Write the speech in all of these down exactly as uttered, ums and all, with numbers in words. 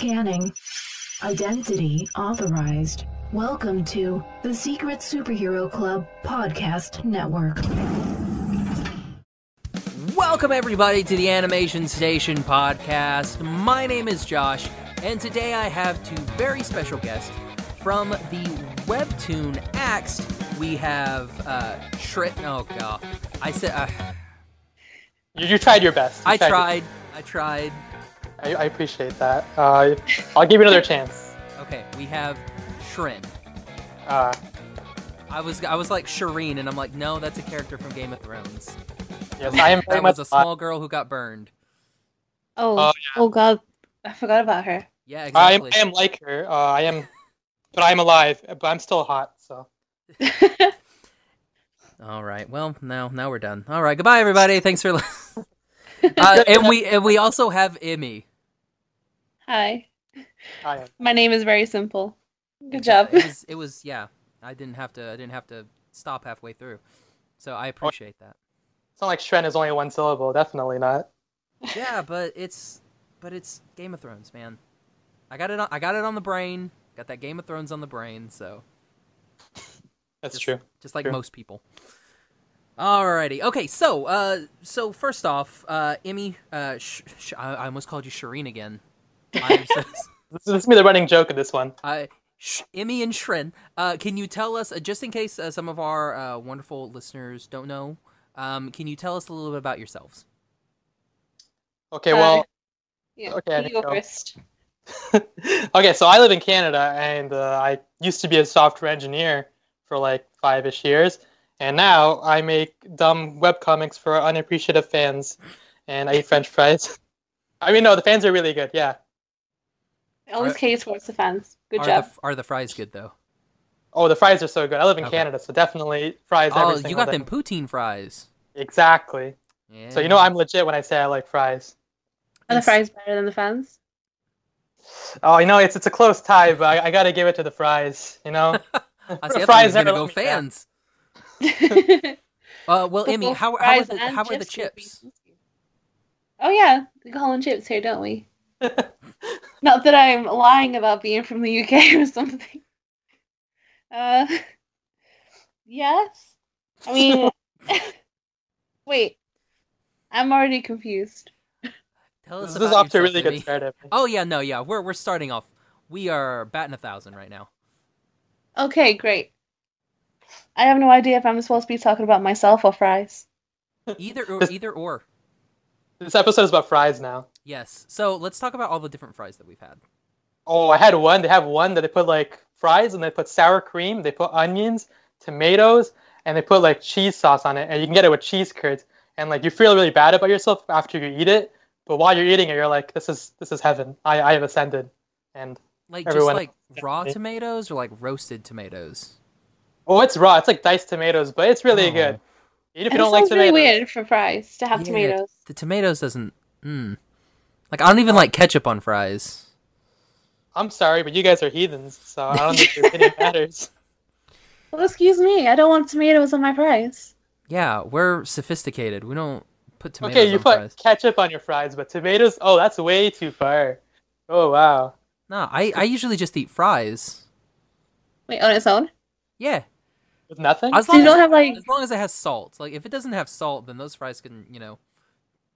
Scanning. Identity authorized. Welcome to the Secret Superhero Club Podcast Network. Welcome everybody to the Animation Station Podcast. My name is Josh, and today I have two very special guests from the Webtoon Axed. We have uh, Trit. Oh god, I said. Uh, you, you tried your best. You I tried. tried I tried. I, I appreciate that. Uh, I'll give you another chance. Okay, we have Shren. Uh, I was I was like Shireen, and I'm like, no, that's a character from Game of Thrones. Yes, I am. That was a small girl who got burned. Oh, uh, yeah. oh god, I forgot about her. Yeah, exactly. I am, I am like her. Uh, I am, but I'm alive. But I'm still hot. So. All right. Well, now now we're done. All right. Goodbye, everybody. Thanks for. Uh, and we and we also have Emmy. Hi. Hi. My name is very simple. Good yeah, job. It was, it was yeah. I didn't have to. I didn't have to stop halfway through, so I appreciate that. It's not like Shren is only one syllable. Definitely not. Yeah, but it's but it's Game of Thrones, man. I got it. On, I got it on the brain. Got that Game of Thrones on the brain. So that's just, true. Just like true. most people. Alrighty. Okay. So, uh, so first off, uh, Emmy, uh, sh sh I almost called you Shireen again. I'm so this is gonna be the running joke of this one. Uh, sh Emmy and Shren, uh, can you tell us, uh, just in case uh, some of our uh, wonderful listeners don't know, um, can you tell us a little bit about yourselves? Okay. Well. Uh, yeah. Okay. You go go. First. Okay. So I live in Canada, and uh, I used to be a software engineer for like five-ish years. And now I make dumb webcomics for unappreciative fans, and I eat French fries. I mean, no, the fans are really good, yeah. I always cater towards the fans. Good are job. The, are the fries good, though? Oh, the fries are so good. I live in okay. Canada, so definitely fries oh, every single day. Oh, you got them poutine fries. Exactly. Yeah. So you know I'm legit when I say I like fries. Are the fries better than the fans? Oh, you know, it's it's a close tie, but I, I got to give it to the fries, you know? I see, fries never go fans. Down. uh, well, Emmy, how, how are the, how are the chips? Oh yeah, we call them chips here, don't we? Not that I'm lying about being from the U K or something. Uh, yes. I mean, wait, I'm already confused. Tell us this is off to a really good start. Emily. Oh yeah, no, yeah, we're we're starting off. We are batting a thousand right now. Okay, great. I have no idea if I'm supposed to be talking about myself or fries. Either or. This, either or. This episode is about fries now. Yes. So let's talk about all the different fries that we've had. Oh, I had one. They have one that they put like fries and they put sour cream. They put onions, tomatoes, and they put like cheese sauce on it. And you can get it with cheese curds. And like you feel really bad about yourself after you eat it. But while you're eating it, you're like, this is this is heaven. I, I have ascended. And like everyone just like raw tomatoes or like roasted tomatoes? Oh, it's raw. It's like diced tomatoes, but it's really oh. good. Even if you don't like tomatoes. It's really weird for fries to have yeah, tomatoes. The tomatoes doesn't... Mm. Like, I don't even like ketchup on fries. I'm sorry, but you guys are heathens, so I don't think your opinion matters. Well, excuse me. I don't want tomatoes on my fries. Yeah, we're sophisticated. We don't put tomatoes okay, on fries. Okay, you put ketchup on your fries, but tomatoes? Oh, that's way too far. Oh, wow. No, I, I usually just eat fries. Wait, on its own? Yeah. With nothing? As long, you don't as, have, like... as long as it has salt. Like, if it doesn't have salt, then those fries can, you know,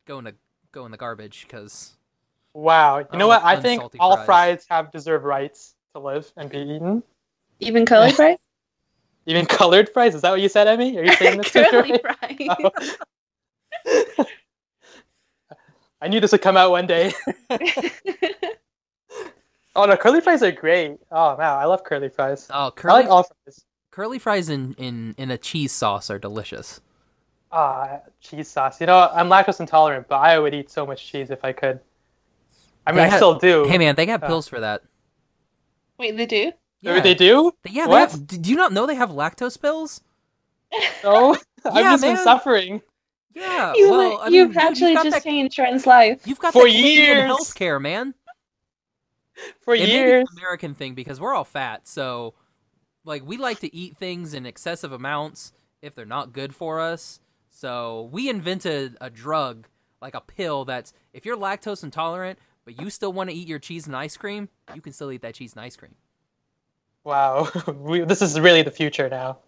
go in the, go in the garbage, because... Wow. You know what? I think all fries. fries have deserved rights to live and be eaten. Even colored fries? Even colored fries? Is that what you said, Emmy? Are you saying this Curly fries. Oh. I knew this would come out one day. Oh, no. Curly fries are great. Oh, wow. I love curly fries. Oh, curly... I like all fries. Curly fries in, in, in a cheese sauce are delicious. Ah, uh, cheese sauce. You know, I'm lactose intolerant, but I would eat so much cheese if I could. I mean, they I have, still do. Hey, man, they got uh, pills for that. Wait, they do? Yeah. They do? Yeah. What? They have, do you not know they have lactose pills? No? I've yeah, just man. been suffering. Yeah. You, well, I you've mean, actually you've just that, changed Trent's life. You've got for years. healthcare, man. For it years. May be an American thing, because we're all fat, so... Like, we like to eat things in excessive amounts if they're not good for us. So we invented a drug, like a pill that's, if you're lactose intolerant, but you still want to eat your cheese and ice cream, you can still eat that cheese and ice cream. Wow. we, this is really the future now.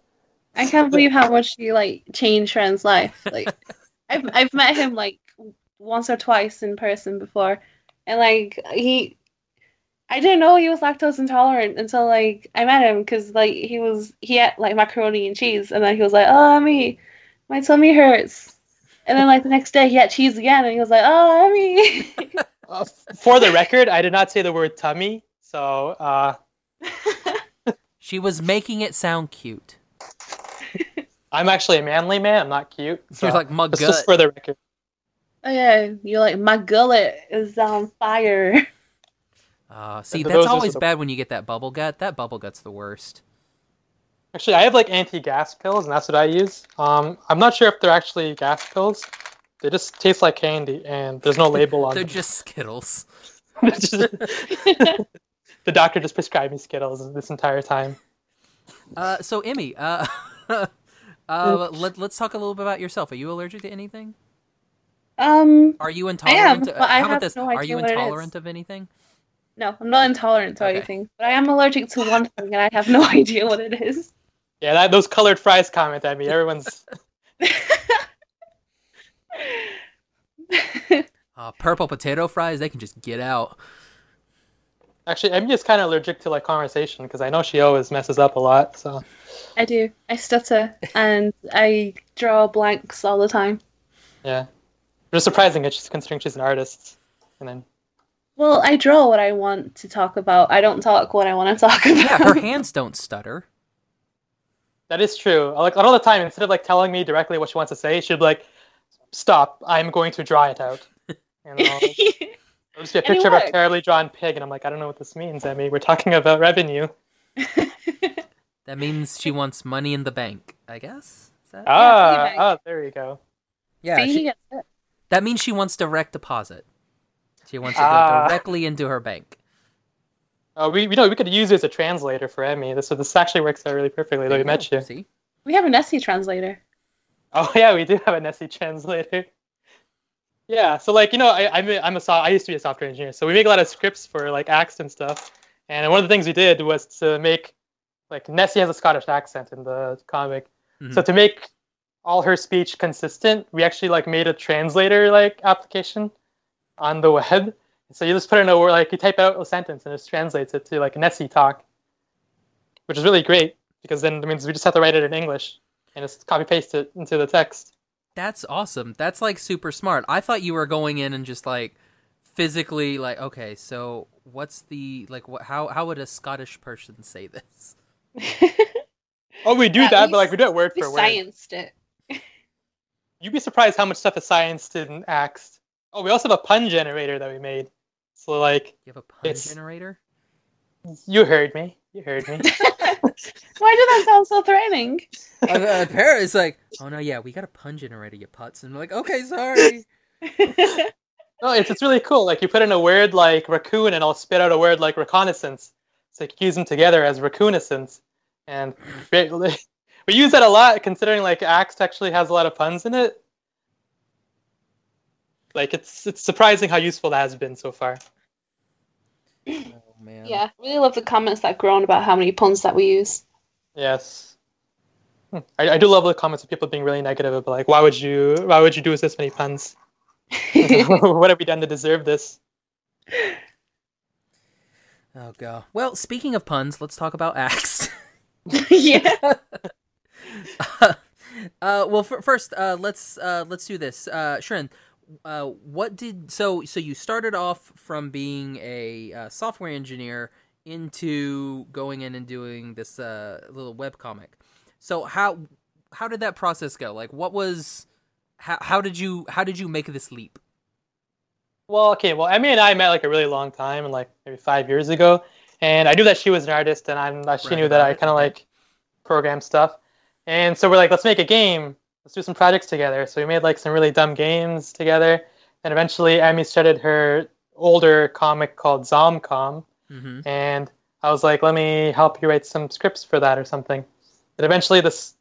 I can't believe how much you, like, changed Shen's life. Like, I've I've met him, like, once or twice in person before. And, like, he... I didn't know he was lactose intolerant until, like, I met him. Because, like, he was... He ate, like, macaroni and cheese. And then he was like, oh, Emmy, my tummy hurts. And then, like, the next day he had cheese again. And he was like, oh, Emmy. Uh, for the record, I did not say the word tummy. So, uh... She was making it sound cute. I'm actually a manly man. I'm not cute. So like my gut. Just for the record. Oh yeah, you're like my gullet is on fire. Uh, see, and that's always bad when you get that bubble gut. That bubble gut's the worst. Actually, I have like anti-gas pills, and that's what I use. Um, I'm not sure if they're actually gas pills. They just taste like candy, and there's no label on them. They're just Skittles. The doctor just prescribed me Skittles this entire time. Uh, so Emmy, uh. Uh, let, let's talk a little bit about yourself. Are you allergic to anything? Um, Are you intolerant? I am, but I have no idea. Are you intolerant of anything? No, I'm not intolerant to okay. anything. But I am allergic to one thing, and I have no idea what it is. Yeah, that, those colored fries comment at me. Everyone's... uh, purple potato fries, they can just get out. Actually, Emmy is kind of allergic to like conversation because I know she always messes up a lot. So I do. I stutter and I draw blanks all the time. Yeah, it's surprising. It's just considering she's an artist, and then. Well, I draw what I want to talk about. I don't talk what I want to talk about. Yeah, her hands don't stutter. That is true. Like all the time, instead of like telling me directly what she wants to say, she'd be like, "Stop! I'm going to draw it out." You know. It'll just be a picture of a terribly drawn pig, and I'm like, I don't know what this means, Emmy. We're talking about revenue. That means she wants money in the bank, I guess? Is that ah, yeah, oh, there you go. Yeah, she, that means she wants direct deposit. She wants to go ah. directly into her bank. Oh, we you know we could use you as a translator for Emmy. This so this actually works out really perfectly. Though we met you. See? We have a Nessie translator. Oh yeah, we do have a Nessie translator. Yeah, so like you know, I I'm a, I'm a so- I used to be a software engineer, so we make a lot of scripts for like Axed and stuff. And one of the things we did was to make like Nessie has a Scottish accent in the comic, mm-hmm. so to make all her speech consistent, we actually like made a translator like application on the web. So you just put in a word, like you type out a sentence, and it just translates it to like Nessie talk, which is really great because then it means we just have to write it in English and just copy paste it into the text. That's awesome. That's, like, super smart. I thought you were going in and just, like, physically, like, okay, so what's the, like, what? how how would a Scottish person say this? Oh, we do yeah, that, we, but, like, we do it word for word. We scienced it. You'd be surprised how much stuff is scienced and axed. Oh, we also have a pun generator that we made. So, like... You have a pun it's... generator? You heard me. You heard me. Why did that sound so threatening? Uh, apparently, it's like, oh no, yeah, we got a pun generator, you putz. And I'm like, okay, sorry. No, it's it's really cool. Like, you put in a word like raccoon, and I'll spit out a word like reconnaissance. So you can use them together as raccoonnaissance. And we, we use that a lot, considering like Axed actually has a lot of puns in it. Like, it's it's surprising how useful that has been so far. Man. Yeah, I really love the comments that grown about how many puns that we use. Yes, I, I do love the comments of people being really negative about like, why would you, why would you do this many puns? What have we done to deserve this? Oh god. Well, speaking of puns, let's talk about Axed. Yeah. uh, uh, well, f- first, uh, let's uh, let's do this, uh, Shren. Uh, what did so so you started off from being a uh, software engineer into going in and doing this uh, little webcomic. So how how did that process go? Like, what was how how did you how did you make this leap? Well, okay, well, Emmy and I met like a really long time, and like maybe five years ago, and I knew that she was an artist, and I'm she right, knew that right. I kind of like program stuff, and so we're like, let's make a game. Let's do some projects together. So we made like some really dumb games together. And eventually Emmy started her older comic called Zomcom. Mm-hmm. And I was like, let me help you write some scripts for that or something. And eventually this,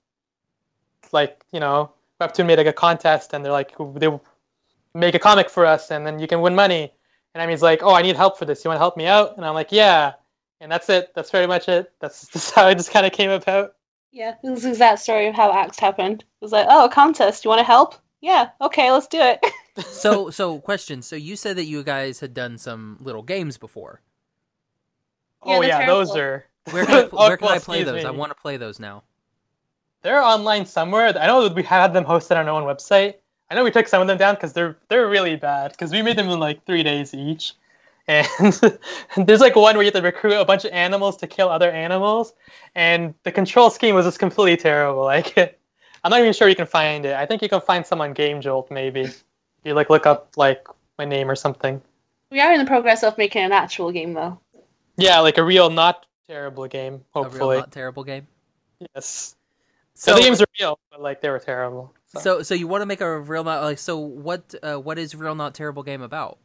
like, you know, Webtoon made like a contest, and they're like, they make a comic for us and then you can win money. And Amy's like, oh, I need help for this. You want to help me out? And I'm like, yeah. And that's it. That's very much it. That's, that's how it just kind of came about. Yeah, this is the exact story of how Axed happened. It was like, oh, a contest. You want to help? Yeah. Okay, let's do it. so, so question. So you said that you guys had done some little games before. Yeah, oh, yeah, terrible. Those are... Where can I, oh, where can well, I play those? Me. I want to play those now. They're online somewhere. I know that we had them hosted on our own website. I know we took some of them down because they're they're really bad. Because we made them in like three days each. And there's like one where you have to recruit a bunch of animals to kill other animals. And the control scheme was just completely terrible. Like, I'm not even sure you can find it. I think you can find some on Game Jolt, maybe. If you like look up like my name or something. We are in the progress of making an actual game, though. Yeah, like a real not... terrible game, hopefully. A real, not terrible game? Yes. So, so the games are real, but like they were terrible. So so, so you want to make a real not like so what uh, what is Real Not Terrible Game about?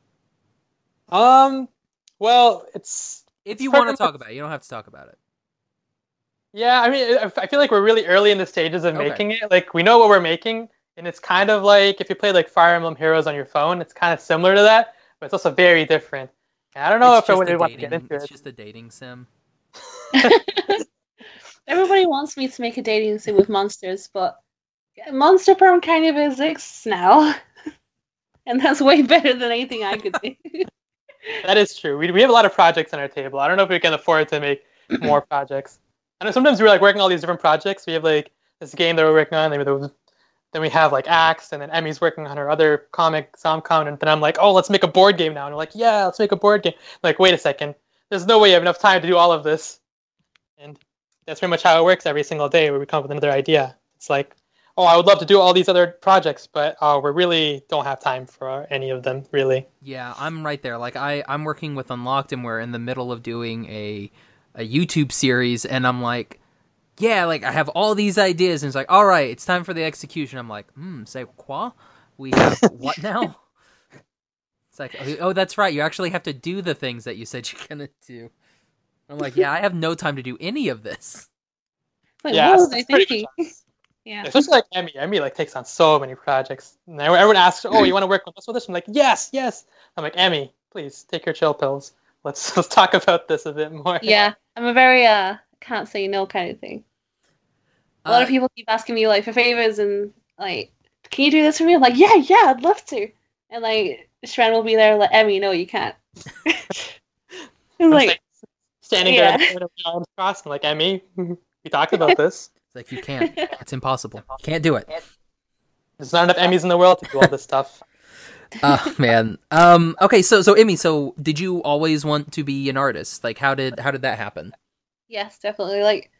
Um well, it's if you want to talk about it, you don't have to talk about it. Yeah, I mean I feel like we're really early in the stages of okay. making it. Like we know what we're making, and it's kind of like if you play like Fire Emblem Heroes on your phone, it's kind of similar to that, but it's also very different. And I don't know it's if I would want to get into it's it. It's just a dating sim. Everybody wants me to make a dating sim with monsters, but Monster Prom kind of exists now, and that's way better than anything I could do. That is true. We we have a lot of projects on our table. I don't know if we can afford to make more projects. I know sometimes we're like working all these different projects. We have like this game that we're working on, and then we have like Axed, and then Emmy's working on her other comic, Zomcom, and then I'm like, oh, let's make a board game now, and we're like, yeah, let's make a board game. I'm like, wait a second. There's no way you have enough time to do all of this. And that's pretty much how it works every single day where we come up with another idea. It's like, oh, I would love to do all these other projects, but uh, we really don't have time for any of them, really. Yeah, I'm right there. Like, I, I'm working with Unlocked, and we're in the middle of doing a, a YouTube series, and I'm like, yeah, like, I have all these ideas. And it's like, all right, it's time for the execution. I'm like, hmm, say quoi? We have what now? Like, oh, that's right. You actually have to do the things that you said you're going to do. I'm like, yeah, I have no time to do any of this. Like, yeah, what was I thinking? Yeah. Especially like Emmy. Emmy like takes on so many projects. And everyone asks, oh, you want to work on this or this? I'm like, yes, yes. I'm like, Emmy, please take your chill pills. Let's let's talk about this a bit more. Yeah, I'm a very uh can't say no kind of thing. A lot uh, of people keep asking me like for favors and like, can you do this for me? I'm like, yeah, yeah, I'd love to. And like, Shen will be there like, Emmy, no, you can't. I'm like, like standing yeah. there with my arms crossed and like, Emmy, we talked about this. It's like, you can't. It's impossible. You can't do it. There's not enough Emmys in the world to do all this stuff. Oh, man. Um, okay, so so Emmy, so did you always want to be an artist? Like, how did how did that happen? Yes, definitely. Like,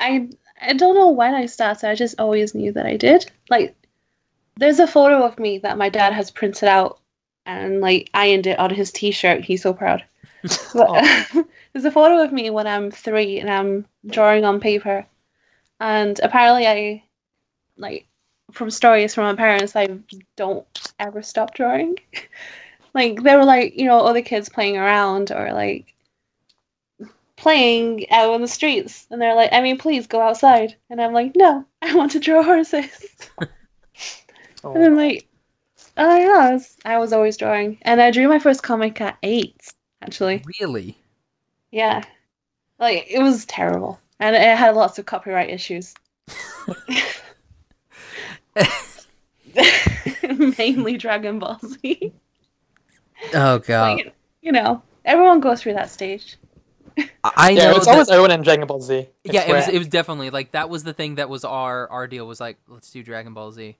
I I don't know when I started. I just always knew that I did. Like, there's a photo of me that my dad has printed out and, like, ironed it on his T-shirt. He's so proud. But, oh. There's a photo of me when I'm three and I'm drawing on paper. And apparently I, like, from stories from my parents, I don't ever stop drawing. Like, they were, like, you know, other kids playing around or, like, playing out on the streets. And they're like, I mean, please go outside. And I'm like, no, I want to draw horses. Oh. And I'm like, oh yeah, I was, I was always drawing. And I drew my first comic at eight, actually. Really? Yeah. Like, it was terrible. And it had lots of copyright issues. Mainly Dragon Ball Z. Oh, God. Like, you know, everyone goes through that stage. I know. Yeah, it's always everyone in Dragon Ball Z. I yeah, swear. it was It was definitely, like, that was the thing that was our, our deal, was like, let's do Dragon Ball Z.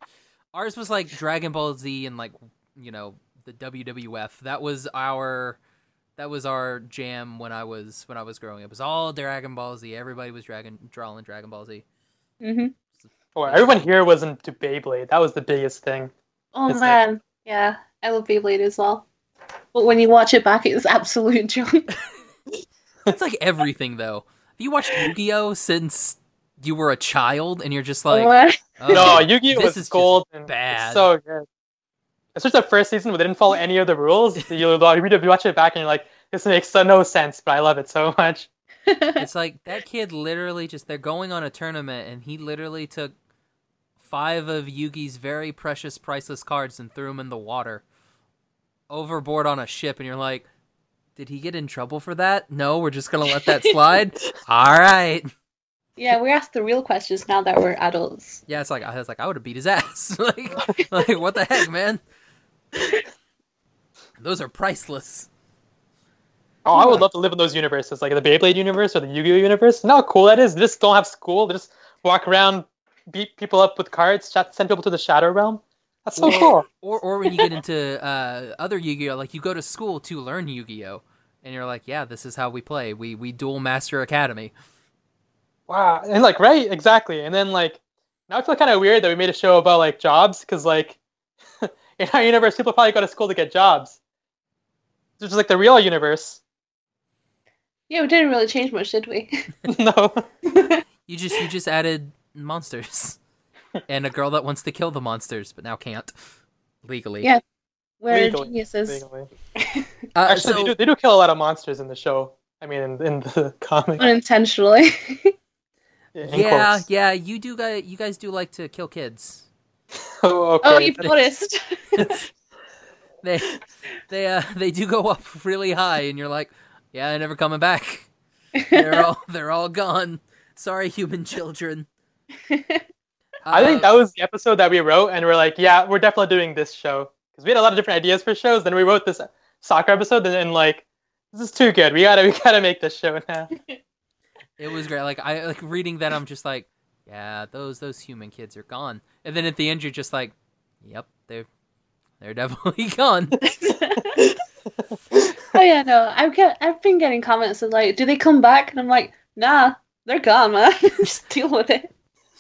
Ours was like Dragon Ball Z and like, you know, the W W F. That was our, that was our jam when I was when I was growing up. It was all Dragon Ball Z. Everybody was Dragon drawing Dragon Ball Z. Mm-hmm. Oh, everyone here was into Beyblade. That was the biggest thing. Oh it's man, like... yeah, I love Beyblade as well. But when you watch it back, it was absolute junk. It's like everything though. Have you watched Yu-Gi-Oh since you were a child, and you're just like, what? Oh, no, Yu-Gi-Oh was gold and bad. It's so good. It's just the first season where they didn't follow any of the rules. You watch it back and you're like, this makes no sense, but I love it so much. It's like that kid literally just, they're going on a tournament and he literally took five of Yugi's very precious, priceless cards and threw them in the water. overboard on a ship, and you're like, did he get in trouble for that? No, we're just going to let that slide? All right. Yeah, we asked the real questions now that we're adults. Yeah, it's like, I was like, I would have beat his ass. like, like, what the heck, man? Those are priceless. Oh, I would love to live in those universes, like the Beyblade universe or the Yu-Gi-Oh universe. You know how cool that is? They just don't have school. They just walk around, beat people up with cards, send people to the Shadow Realm. That's so or, cool. Or or when you get into uh, other Yu-Gi-Oh, like you go to school to learn Yu-Gi-Oh, and you're like, yeah, this is how we play. We we dual master academy. Wow, and like right, exactly. And then like now I feel kind of weird that we made a show about like jobs, because like in our universe people probably go to school to get jobs. It's just like the real universe. Yeah, we didn't really change much, did we? No. you just you just added monsters. And a girl that wants to kill the monsters, but now can't. Legally. Yeah. We're legally. Geniuses. Legally. uh, Actually, so... they, do, they do kill a lot of monsters in the show. I mean, in, in the comic. Unintentionally. yeah, yeah, yeah, you do guys, you guys do like to kill kids. oh, okay. Oh, you've noticed. they they, uh, they do go up really high, and you're like, yeah, they're never coming back. They're all, they're all gone. Sorry, human children. Uh, I think that was the episode that we wrote, and we're like, yeah, we're definitely doing this show. Because we had a lot of different ideas for shows, then we wrote this soccer episode, and then, like, this is too good. We gotta, we gotta make this show now. It was great. Like, I like reading that, I'm just like, yeah, those those human kids are gone. And then at the end, you're just like, yep, they're, they're definitely gone. oh, yeah, no. I've, get, I've been getting comments of, like, do they come back? And I'm like, nah, they're gone, man. Just deal with it.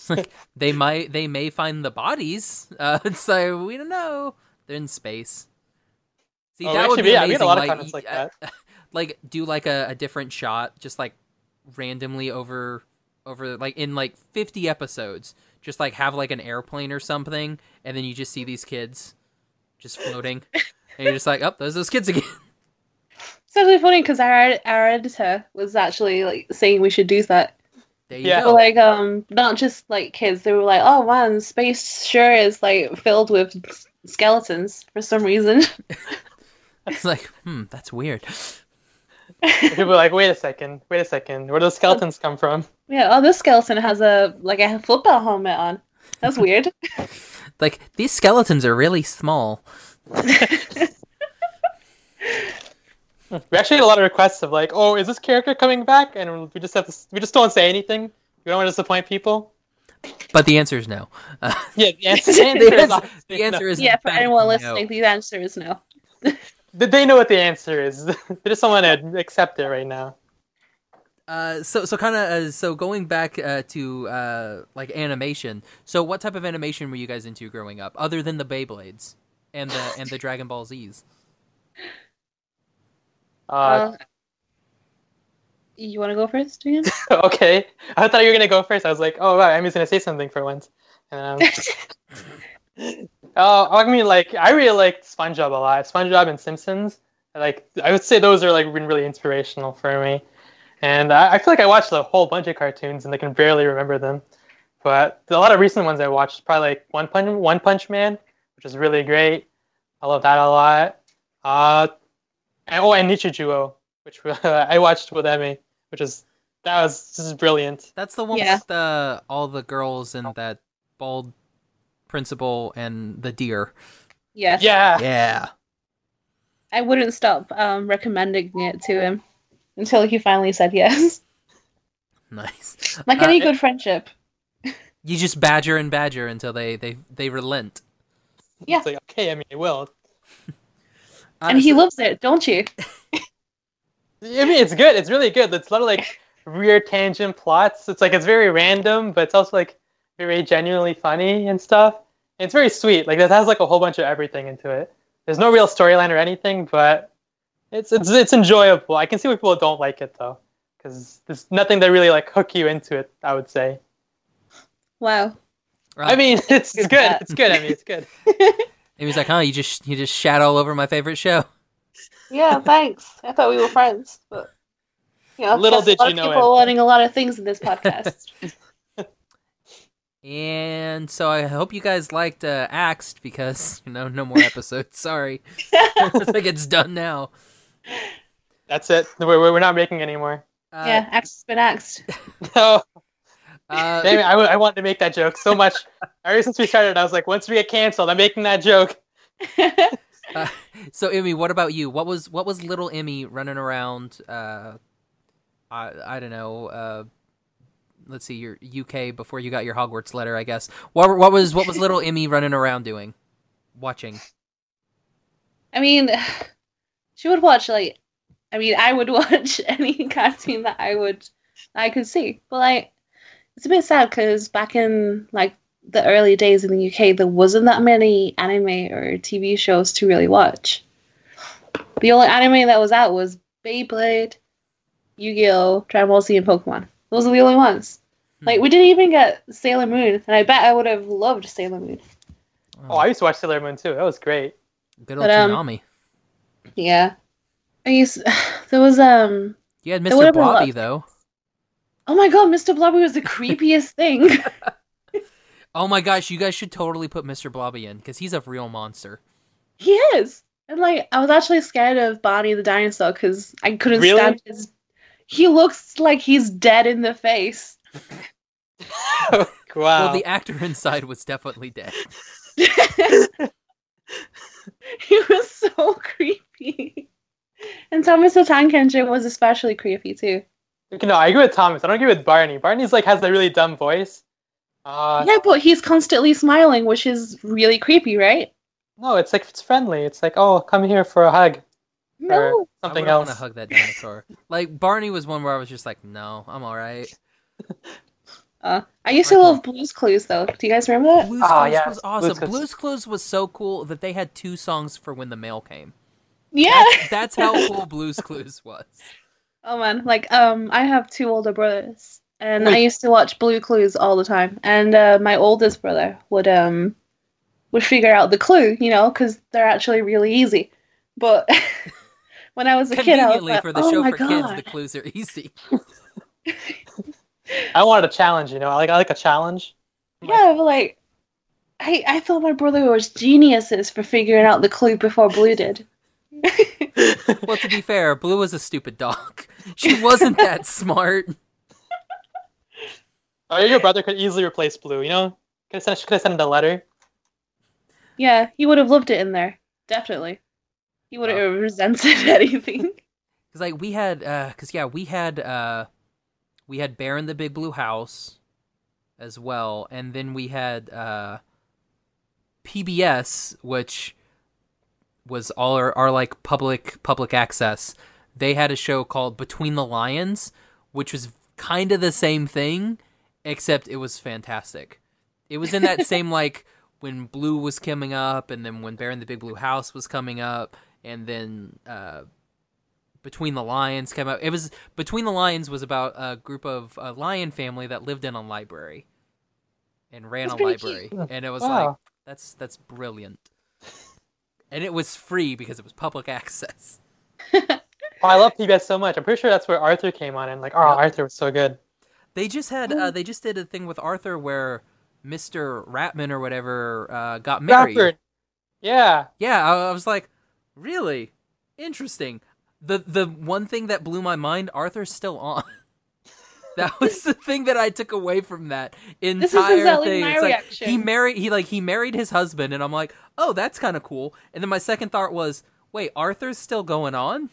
Like, they might, they may find the bodies. Uh, so we don't know. They're in space. See, oh, that would be yeah, amazing. A lot like, of comments like, that. Uh, like, do like a, a different shot, just like randomly over, over like in like fifty episodes. Just like have like an airplane or something, and then you just see these kids just floating, and you're just like, oh, those those kids again. It's actually funny because our our editor was actually like saying we should do that. Yeah, go. Like um, not just like kids. They were like, "Oh man, space sure is like filled with skeletons for some reason." It's like, hmm, that's weird. People were like, "Wait a second, wait a second, where do those skeletons come from?" Yeah, oh, this skeleton has a like a football helmet on. That's weird. Like these skeletons are really small. We actually had a lot of requests of like, oh, is this character coming back? And we just have to, we just don't say anything. We don't want to disappoint people. But the answer is no. Uh, yeah, the answer, the answer is, the answer no. is yeah. For anyone listening, no. The answer is no. They know what the answer is. They just don't want to accept it right now. Uh, so so kind of uh, so going back uh, to uh, like animation. So what type of animation were you guys into growing up, other than the Beyblades and the and the Dragon Ball Z's? Uh, uh, you want to go first again? Okay. I thought you were going to go first. I was like, oh, wow, Amy's going to say something for once. Um, oh, I mean, like, I really liked SpongeBob a lot. SpongeBob and Simpsons. Like, I would say those are, like, been really inspirational for me. And I, I feel like I watched a whole bunch of cartoons and I can barely remember them. But a lot of recent ones I watched, probably, like, One Punch, One Punch Man, which is really great. I love that a lot. Uh... And, oh, and Nichijuo, which uh, I watched with Emmy, which is that was this is brilliant. That's the one yeah. with the, all the girls and that bald principal and the deer. Yeah, yeah, yeah. I wouldn't stop um, recommending it to him until he finally said yes. Nice, like any uh, good it, friendship. You just badger and badger until they they they relent. Yeah. It's like, okay, Emmy, I will. Honestly. And he loves it, don't you? I mean, it's good. It's really good. It's a lot of, like, weird tangent plots. It's, like, it's very random, but it's also, like, very genuinely funny and stuff. And it's very sweet. Like, it has, like, a whole bunch of everything into it. There's no real storyline or anything, but it's it's it's enjoyable. I can see why people don't like it, though, because there's nothing that really, like, hook you into it, I would say. Wow. Right. I mean, it's good. That. It's good. I mean, it's good. He was like, "Huh? You just you just shat all over my favorite show." Yeah, thanks. I thought we were friends, but you know, little did you know it. A lot of people learning a lot of things in this podcast. And so I hope you guys liked uh, Axed, because, you know, no more episodes. Sorry. It's like it's done now. That's it. We're, we're not making any more. Uh, yeah, Axed's been Axed. No. Uh, Damn it, I, w- I wanted to make that joke so much. Ever since we started, I was like, once we get canceled, I'm making that joke. uh, so, Emmy, what about you? What was what was little Emmy running around, uh, I, I don't know, uh, let's see, your U K before you got your Hogwarts letter, I guess. What what was what was little Emmy running around doing? Watching. I mean, she would watch, like, I mean, I would watch any cartoon that I would, I could see. But, like, it's a bit sad because back in, like, the early days in the U K, there wasn't that many anime or T V shows to really watch. The only anime that was out was Beyblade, Yu-Gi-Oh!, Dragon Ball Z, and Pokemon. Those are the only ones. Like, we didn't even get Sailor Moon, and I bet I would have loved Sailor Moon. Oh, I used to watch Sailor Moon, too. That was great. Good old Toonami. Um, yeah. I used to, there was, um... You had Mister Blobby, though. Oh my god, Mister Blobby was the creepiest thing. Oh my gosh, you guys should totally put Mister Blobby in, because he's a real monster. He is! And, like, I was actually scared of Barney the dinosaur, because I couldn't really? stand his... He looks like he's dead in the face. Wow. Well, the actor inside was definitely dead. He was so creepy. And Thomas the Tank Engine was especially creepy, too. No, I agree with Thomas. I don't agree with Barney. Barney's, like, has a really dumb voice. Uh, yeah, but he's constantly smiling, which is really creepy, right? No, it's like, it's friendly. It's like, oh, come here for a hug. No. Or something I else. I want to hug that dinosaur. Like, Barney was one where I was just like, no, I'm all right. Uh, I used to love Blue's Clues, though. Do you guys remember that? Blue's oh, Clues yeah. was awesome. Blue's Clues. Blue's Clues was so cool that they had two songs for when the mail came. Yeah. That's, that's how cool Blue's Clues was. Oh, man. Like, um, I have two older brothers. And I used to watch Blue Clues all the time. And uh, my oldest brother would um would figure out the clue, you know, because they're actually really easy. But when I was a kid, I was like, for the oh show my for God. Kids, the clues are easy. I wanted a challenge, you know. I like I like a challenge. I'm yeah, like... but like, I I thought my brother was geniuses for figuring out the clue before Blue did. Well, to be fair, Blue was a stupid dog. She wasn't that smart. Oh, your brother could easily replace Blue, you know? Could have sent, could have sent him a letter. Yeah, he would have loved it in there. Definitely. He wouldn't oh. have resented anything. Because, like, we had, because, uh, yeah, we had, uh, we had Bear in the Big Blue House as well. And then we had uh, P B S, which was all our, our like, public, public access. They had a show called Between the Lions, which was kind of the same thing. Except it was fantastic. It was in that same, like, when Blue was coming up, and then when Bear in the Big Blue House was coming up, and then uh, Between the Lions came up. It was Between the Lions was about a group of a lion family that lived in a library and ran a library. Cute. And it was wow. like, that's that's brilliant. And it was free because it was public access. Oh, I love P B S so much. I'm pretty sure that's where Arthur came on, and like, oh, yep. Arthur was so good. They just had, uh, they just did a thing with Arthur where Mister Ratman or whatever uh, got married. Ratman. Yeah. Yeah, I, I was like, really? Interesting. The the one thing that blew my mind, Arthur's still on. That was the thing that I took away from that entire this is exactly thing. My it's reaction. Like, he married, he like, he married his husband, and I'm like, oh, that's kind of cool. And then my second thought was, wait, Arthur's still going on?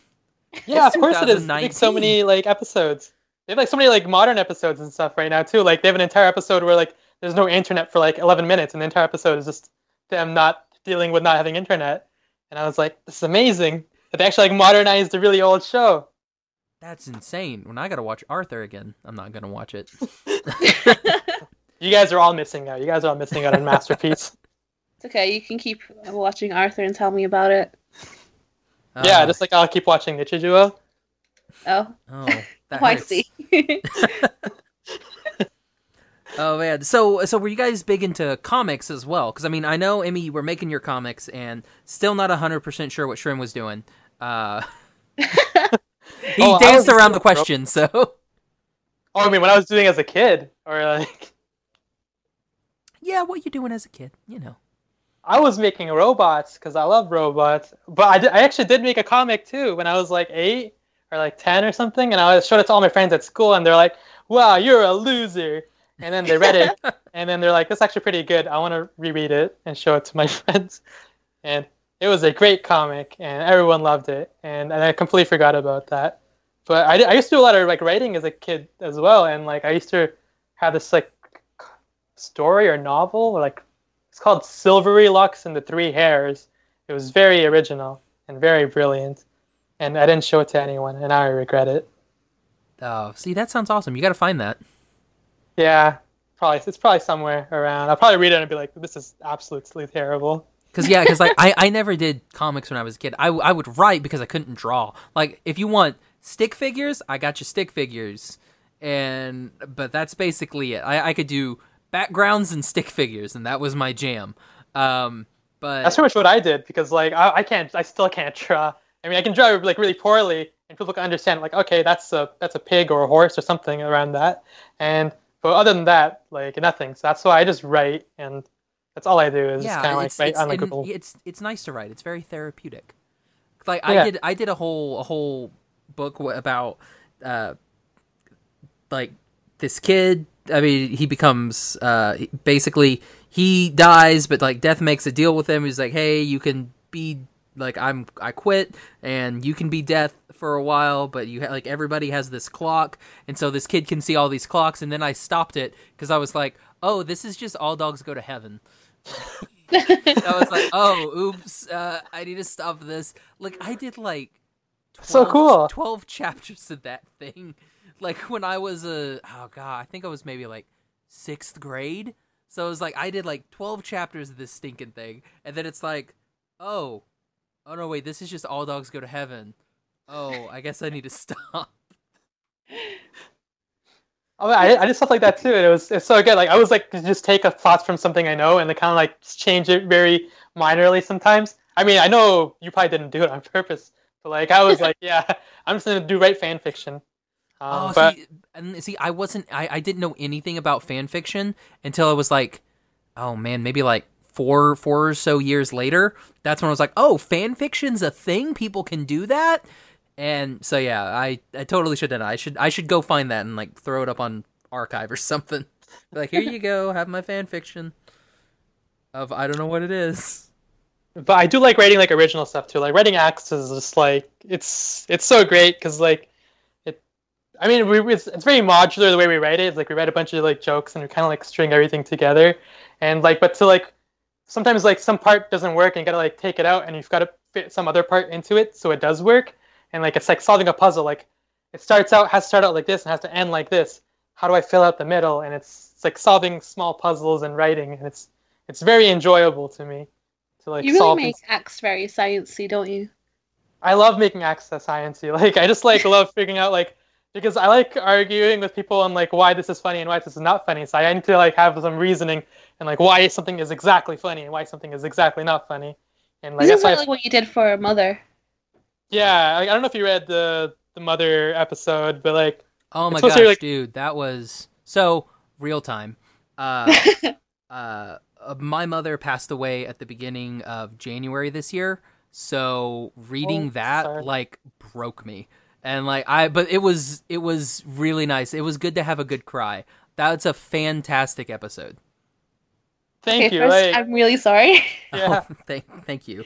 Yeah, it's of course it is. Like, so many, like, episodes. They have, like, so many, like, modern episodes and stuff right now, too. Like, they have an entire episode where, like, there's no internet for, like, eleven minutes, and the entire episode is just them not dealing with not having internet. And I was like, this is amazing that they actually, like, modernized a really old show. That's insane. When I gotta watch Arthur again, I'm not gonna watch it. You guys are all missing out. You guys are all missing out on Masterpiece. It's okay. You can keep watching Arthur and tell me about it. Uh, yeah, just like I'll keep watching Nichijou. Oh. Oh. That oh, I see. Oh, man. So, so were you guys big into comics as well? Because, I mean, I know, Emmy, you were making your comics, and still not one hundred percent sure what Shrim was doing. Uh, he oh, danced around the question, so... Oh, I mean, when I was doing it as a kid, or, like... yeah, what you doing as a kid, you know. I was making robots because I love robots, but I, did, I actually did make a comic too when I was like eight or like ten or something, and I showed it to all my friends at school, and they're like, "Wow, you're a loser!" And then they read it, and then they're like, "That's actually pretty good. I want to reread it and show it to my friends." And it was a great comic, and everyone loved it, and, and I completely forgot about that. But I, I used to do a lot of like writing as a kid as well, and like I used to have this like story or novel, or, like. It's called Silvery Locks and the Three Hairs. It was very original and very brilliant. And I didn't show it to anyone, and I regret it. Oh, see, that sounds awesome. You got to find that. Yeah, probably. It's probably somewhere around. I'll probably read it and be like, this is absolutely terrible. Because, yeah, because like, I, I never did comics when I was a kid. I, I would write because I couldn't draw. Like, if you want stick figures, I got you stick figures. And But that's basically it. I, I could do... backgrounds and stick figures, and that was my jam. Um, but that's pretty much what I did, because like I, I can't, I still can't draw. I mean, I can draw like really poorly, and people can understand like, okay, that's a that's a pig or a horse or something around that. And but other than that, like nothing. So that's why I just write, and that's all I do is yeah, kind of like write on like Google. It's it's nice to write. It's very therapeutic. Like I yeah. did, I did a whole a whole book about uh, like this kid. I mean, he becomes, uh, basically, he dies, but, like, death makes a deal with him. He's like, hey, you can be, like, I'm, I quit, and you can be death for a while, but, you ha- like, everybody has this clock, and so this kid can see all these clocks, and then I stopped it, because I was like, oh, this is just all dogs go to heaven. I was like, oh, oops, uh, I need to stop this. Like, I did, like, twelve, so cool. twelve chapters of that thing. Like, when I was a, oh, God, I think I was maybe, like, sixth grade. So it was, like, I did, like, twelve chapters of this stinking thing. And then it's like, oh, oh, no, wait, this is just all dogs go to heaven. Oh, I guess I need to stop. Oh, I, I did stuff like that, too. And it was it's so good. Like, I was, like, just take a plot from something I know and then kind of, like, change it very minorly sometimes. I mean, I know you probably didn't do it on purpose. But, like, I was like, yeah, I'm just going to do write fan fiction. Um, oh, but... see, and see, I wasn't, I, I didn't know anything about fan fiction until I was like, oh man, maybe like four, four or so years later. That's when I was like, oh, fan fiction's a thing. People can do that. And so, yeah, I, I totally should have done it. I should, I should go find that and like throw it up on archive or something. Be like, here you go. Have my fan fiction of, I don't know what it is. But I do like writing like original stuff too. Like writing Axed is just like, it's, it's so great. Cause like, I mean, we, it's, it's very modular the way we write it. It's like we write a bunch of like jokes and we kind of like string everything together, and like, but to like, sometimes like some part doesn't work and you gotta like take it out and you've gotta fit some other part into it so it does work. And like it's like solving a puzzle. Like it starts out has to start out like this and has to end like this. How do I fill out the middle? And it's, it's like solving small puzzles and writing, and it's it's very enjoyable to me. To like you really solve make these... Axed very sciencey, don't you? I love making Axed sciencey. Like I just like love figuring out like. Because I like arguing with people on like why this is funny and why this is not funny, so I need to like have some reasoning and like why something is exactly funny and why something is exactly not funny. And like this that's is like I... what you did for Mother. Yeah, like, I don't know if you read the the Mother episode, but like oh my gosh, to, like... dude, that was so real time. Uh, uh, my mother passed away at the beginning of January this year, so reading oh, that sorry. like broke me. And like I, but it was it was really nice. It was good to have a good cry. That's a fantastic episode. Thank okay, you. First, like, I'm really sorry. Yeah. Oh, thank, thank you.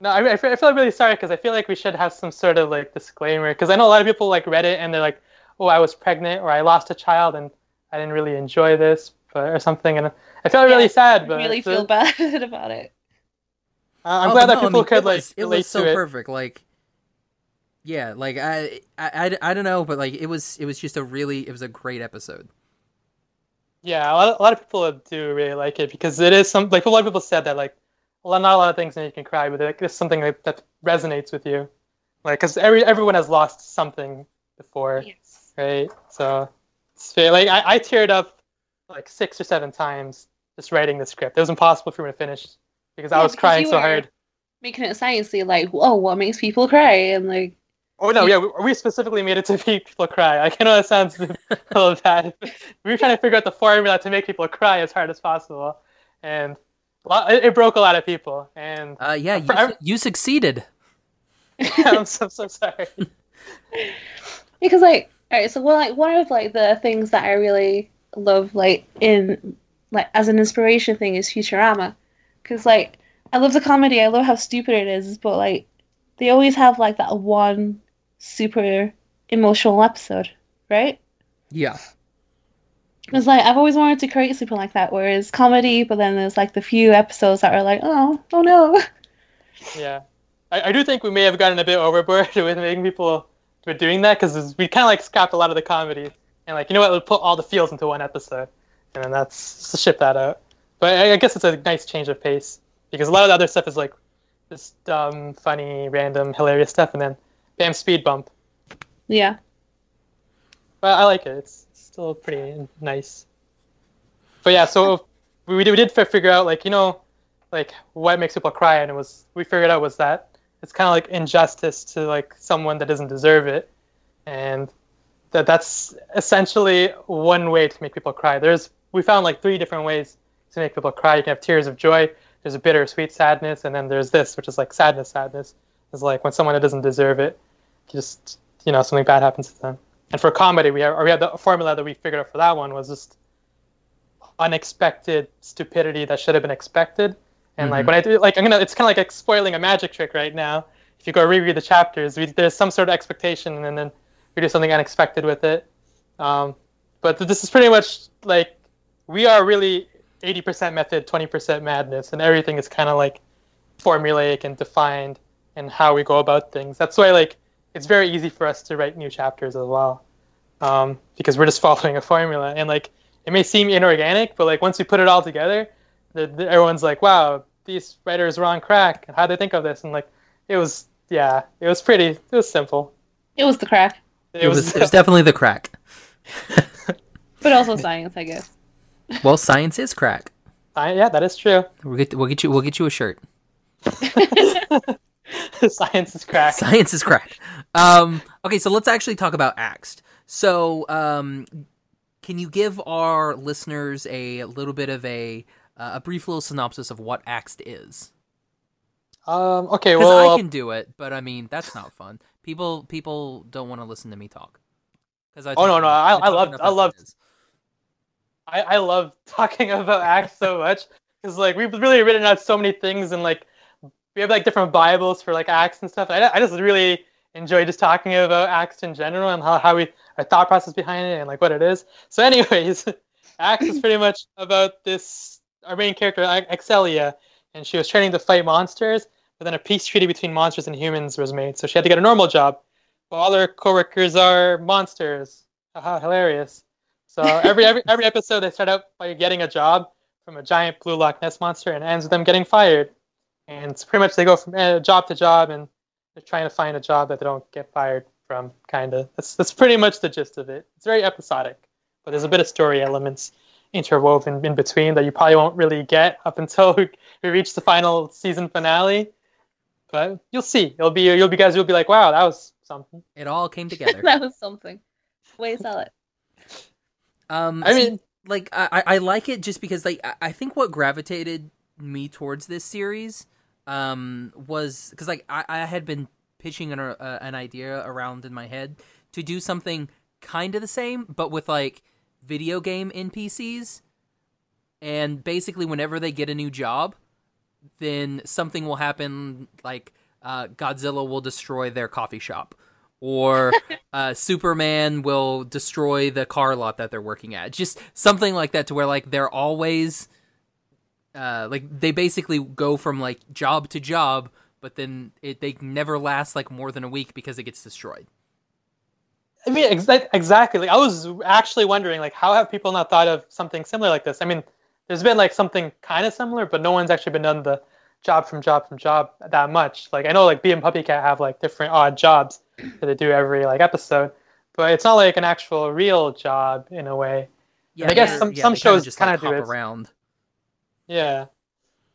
No, I, I feel really sorry because I feel like we should have some sort of like disclaimer, because I know a lot of people like read it and they're like, "Oh, I was pregnant," or "I lost a child and I didn't really enjoy this," but, or something. And I feel yeah, really sad. I but really feel bad about it. Uh, I'm oh, glad no, that people I mean, could it was, like it relate was so to perfect. It. Like. Yeah, like, I, I, I, I don't know, but, like, it was it was just a really, it was a great episode. Yeah, a lot, a lot of people do really like it, because it is some, like, a lot of people said that, like, well, not a lot of things that you can cry, but like, it's something like, that resonates with you. Like, because every, everyone has lost something before, yes. right? So, it's fair. Like, I, I teared up, like, six or seven times just writing the script. It was impossible for me to finish, because yeah, I was because crying so hard. Making it sciencey, like, whoa, what makes people cry? And, like... Oh, no, yeah, we specifically made it to make people cry. Like, I know that sounds a little bad. We were trying to figure out the formula to make people cry as hard as possible. and it broke a lot of people. And uh, yeah, you, I, you succeeded. I'm so so sorry. Because like, all right, so well, like one of like the things that I really love, like in like as an inspiration thing, is Futurama, because like I love the comedy, I love how stupid it is, but like they always have like that one super emotional episode, right? Yeah. It's like, I've always wanted to create something like that, where it's comedy, but then there's like the few episodes that are like, oh, oh no. Yeah. I, I do think we may have gotten a bit overboard with making people with doing that, because we kind of like scrapped a lot of the comedy. And like, you know what, we'll put all the feels into one episode. And then that's, ship that out. But I, I guess it's a nice change of pace, because a lot of the other stuff is like just dumb, funny, random, hilarious stuff, and then bam, speed bump. Yeah. But I like it. It's still pretty nice. But yeah, so we did, we did figure out, like, you know, like what makes people cry, and it was, we figured out was that it's kind of like injustice to like someone that doesn't deserve it, and that that's essentially one way to make people cry. There's, we found like three different ways to make people cry. You can have tears of joy, there's a bitter sweet sadness, and then there's this, which is like sadness sadness. It's like when someone that doesn't deserve it, just, you know, something bad happens to them. And for comedy, we have, or we have the formula that we figured out for that one was just unexpected stupidity that should have been expected. And mm-hmm. like when I do, like I'm gonna, it's kind of like, like spoiling a magic trick right now. If you go reread the chapters, we, there's some sort of expectation, and then we do something unexpected with it. Um, but th- this is pretty much like we are really eighty percent method, twenty percent madness, and everything is kind of like formulaic and defined in how we go about things. That's why like it's very easy for us to write new chapters as well, um, because we're just following a formula. And like, it may seem inorganic, but like once we put it all together, the, the, everyone's like, "Wow, these writers were on crack. How'd they think of this?" And like, it was, yeah, it was pretty, it was simple. It was the crack. It, it was, was. It was definitely the crack. But also science, I guess. Well, science is crack. Uh, yeah, that is true. We'll get, we'll get you, we'll get you a shirt. Science is crack. Science is crack. Um, okay, so let's actually talk about Axed. So, um, can you give our listeners a, a little bit of a uh, a brief little synopsis of what Axed is? Um, okay, well, I can do it, but I mean that's not fun. People people don't want to listen to me talk. Because I talk oh no no I I love I love I I love talking about Axed so much, because like we've really written out so many things, and like. We have like different Bibles for like Axed and stuff. I, I just really enjoy just talking about Axed in general, and how, how we our thought process behind it, and like what it is. So, anyways, Axed is pretty much about this our main character Axelia, and she was training to fight monsters, but then a peace treaty between monsters and humans was made, so she had to get a normal job. But all her coworkers are monsters. Haha, hilarious! So every every every episode they start out by getting a job from a giant blue Loch Ness monster, and ends with them getting fired. And so pretty much they go from uh, job to job, and they're trying to find a job that they don't get fired from, kind of. That's that's pretty much the gist of it. It's very episodic, but there's a bit of story elements interwoven in between that you probably won't really get up until we, we reach the final season finale. But you'll see. It'll be you'll be guys. You'll be like, wow, that was something. It all came together. That was something. Way to sell it. Um, I see, mean, like I I like it just because like I, I think what gravitated me towards this series. Um, was because like I, I had been pitching an uh, an idea around in my head to do something kind of the same, but with like video game N P Cs, and basically whenever they get a new job, then something will happen. Like uh, Godzilla will destroy their coffee shop, or uh, Superman will destroy the car lot that they're working at. Just something like that, to where like they're always. Uh, like they basically go from like job to job, but then it, they never last like more than a week because it gets destroyed. I mean, ex- exactly. Like, I was actually wondering, like, how have people not thought of something similar like this? I mean, there's been like something kind of similar, but no one's actually been done the job from job from job that much. Like, I know like Bea and Puppycat have like different odd jobs that they do every like episode, but it's not like an actual real job in a way. Yeah, and I guess some yeah, some shows just kind of like, do it around. Yeah,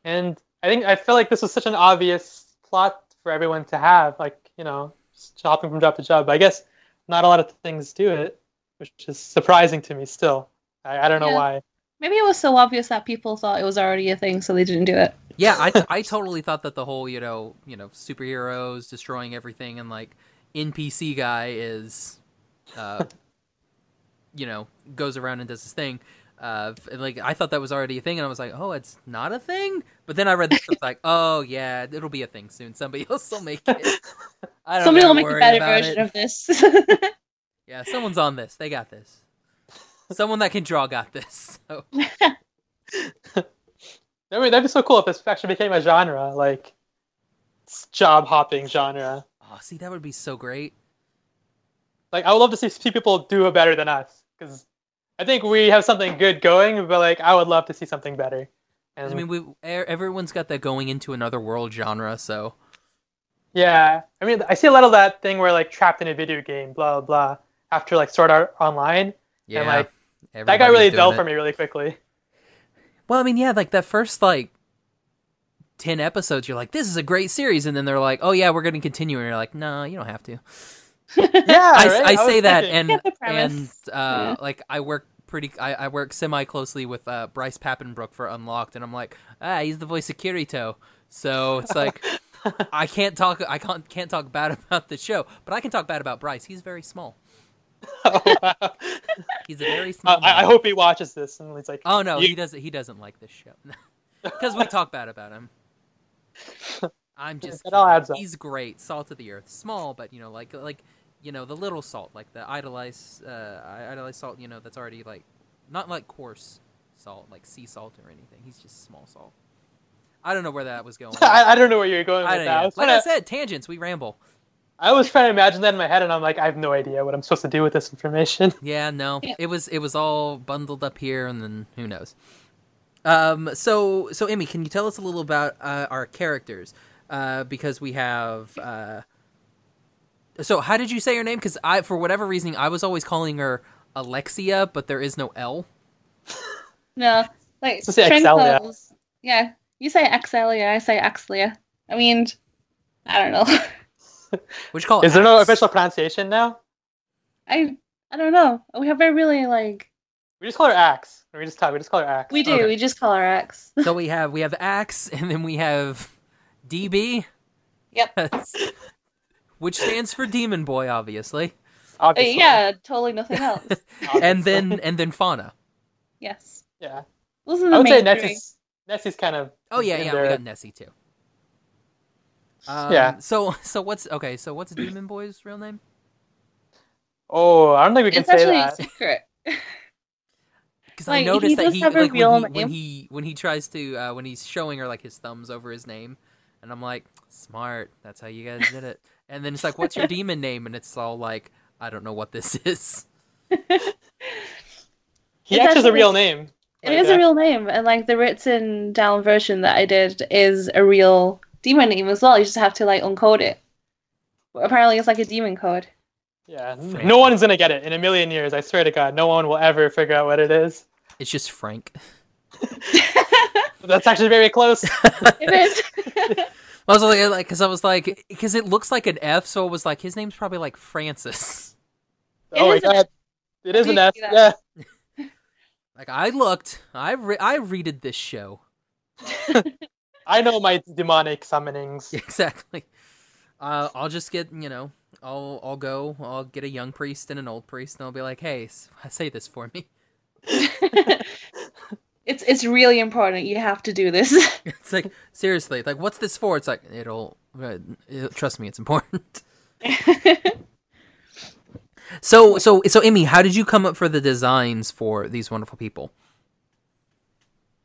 and I think I feel like this was such an obvious plot for everyone to have, like, you know, just hopping from job to job. But I guess not a lot of things do it, which is surprising to me still. I, I don't know yeah. why. Maybe it was so obvious that people thought it was already a thing, so they didn't do it. Yeah, I, t- I totally thought that the whole, you know, you know, superheroes destroying everything and, like, N P C guy is, uh, you know, goes around and does his thing. Uh, and, like, I thought that was already a thing, and I was like, oh, it's not a thing? But then I read this, I was like, oh, yeah, it'll be a thing soon. Somebody else will make it. I don't Somebody will make a better version it. of this. Yeah, someone's on this. They got this. Someone that can draw got this. So. I mean, that'd be so cool if this actually became a genre, like job hopping genre. Oh, see, that would be so great. Like, I would love to see people do it better than us, because I think we have something good going, but like, I would love to see something better. And I mean, we everyone's got that going into another world genre, so. Yeah, I mean, I see a lot of that thing where like trapped in a video game, blah blah. After like Sword Art Online. Yeah, and like, that got really dull for me really quickly. Well, I mean, yeah, like that first like ten episodes, you're like, "This is a great series," and then they're like, "Oh yeah, we're going to continue," and you're like, "No, nah, you don't have to." yeah, I, right? I, I say that, thinking. and and uh, yeah. like I work pretty, I, I work semi closely with uh, Bryce Papenbrook for Unlocked, and I'm like, ah, he's the voice of Kirito, so it's like I can't talk, I can't can't talk bad about the show, but I can talk bad about Bryce. He's very small. Oh, wow. He's a very small uh, I, I hope he watches this and he's like, oh no, you... he doesn't he doesn't like this show because we talk bad about him. I'm just it all adds up. He's great, salt of the earth, small, but you know, like like you know, the little salt, like the idolized uh idolized salt, you know, that's already like not like coarse salt, like sea salt or anything. He's just small salt. I don't know where that was going. I, I don't know where you're going with I that. I like I said, tangents, we ramble. I was trying to imagine that in my head, and I'm like, I have no idea what I'm supposed to do with this information. Yeah, no, it was it was all bundled up here, and then who knows. Um, so so Emmy, can you tell us a little about uh, our characters? Uh, because we have. Uh... So how did you say her name? Because I, for whatever reason, I was always calling her Alexia, but there is no L. No, like so say Exalia. Yeah, you say Exalia, I say Axelia. I mean, I don't know. What you call it? Is there no official pronunciation now? I I don't know. We have a really like. We just call her Axe. We just talk. We just call her Axe. We do. Okay. We just call her Axe. So we have we have Axe, and then we have D B. Yep. Which stands for Demon Boy, obviously. Obviously. Uh, yeah, totally nothing else. and then and then Fauna. Yes. Yeah. Those are the I would say Nessie's, Nessie's kind of. Oh yeah, yeah. There. We got Nessie too. Um, yeah. So, so what's okay? So, what's Demon Boy's real name? Oh, I don't think we can it's say that. It's actually a secret. Because like, I noticed he that he, like, when, he when he when he tries to uh, when he's showing her like his thumbs over his name, and I'm like, smart. That's how you guys did it. And then it's like, what's your demon name? And it's all like, I don't know what this is. he it's actually has a real name. It like, is uh, a real name, and like the written down version that I did is a real. Demon name as well. You just have to like uncode it. But apparently, it's like a demon code. Yeah, Frank. No one's gonna get it in a million years. I swear to God, no one will ever figure out what it is. It's just Frank. That's actually very close. It is. I was like, because I was like, because it looks like an F, so it was like his name's probably like Francis. It oh my God, F. It is an F. Yeah. Like I looked, I re- I readed this show. I know my demonic summonings. Exactly. Uh, I'll just get, you know, I'll I'll go, I'll get a young priest and an old priest, and I'll be like, hey, say this for me. it's it's really important. You have to do this. It's like, seriously, like, what's this for? It's like, it'll, it'll trust me, it's important. so, so, so, Emmy, how did you come up for the designs for these wonderful people?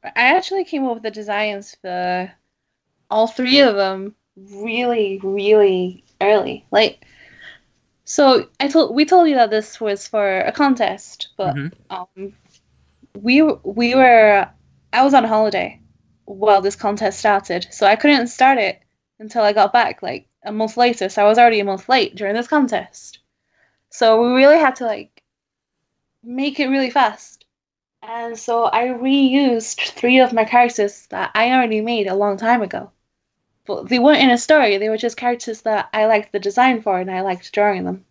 I actually came up with the designs for all three of them really, really early. Like, so I told we told you that this was for a contest, but mm-hmm. um, we we were I was on holiday while this contest started, so I couldn't start it until I got back like a month later. So I was already a month late during this contest. So we really had to like make it really fast. And so I reused three of my characters that I already made a long time ago. But they weren't in a story. They were just characters that I liked the design for and I liked drawing them.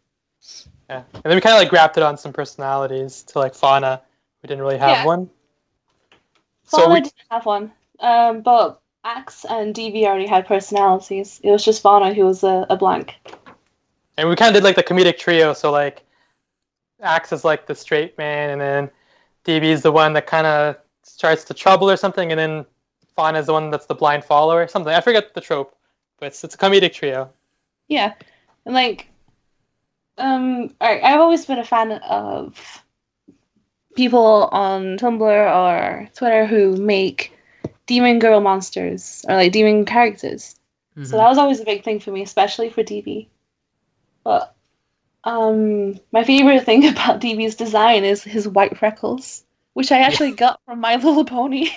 Yeah. And then we kind of like wrapped it on some personalities to like Fauna. We didn't really have yeah. one. Well, so I we... did have one, um, but Axe and D B already had personalities. It was just Vana who was a, a blank. And we kind of did like the comedic trio. So like Axe is like the straight man, and then D B is the one that kind of starts to trouble or something, and then Vana is the one that's the blind follower or something. I forget the trope, but it's, it's a comedic trio. Yeah, and like, um, I, I've always been a fan of people on Tumblr or Twitter who make demon girl monsters or like demon characters. Mm-hmm. So that was always a big thing for me, especially for D B. But um, my favorite thing about D B's design is his white freckles, which I actually got from My Little Pony.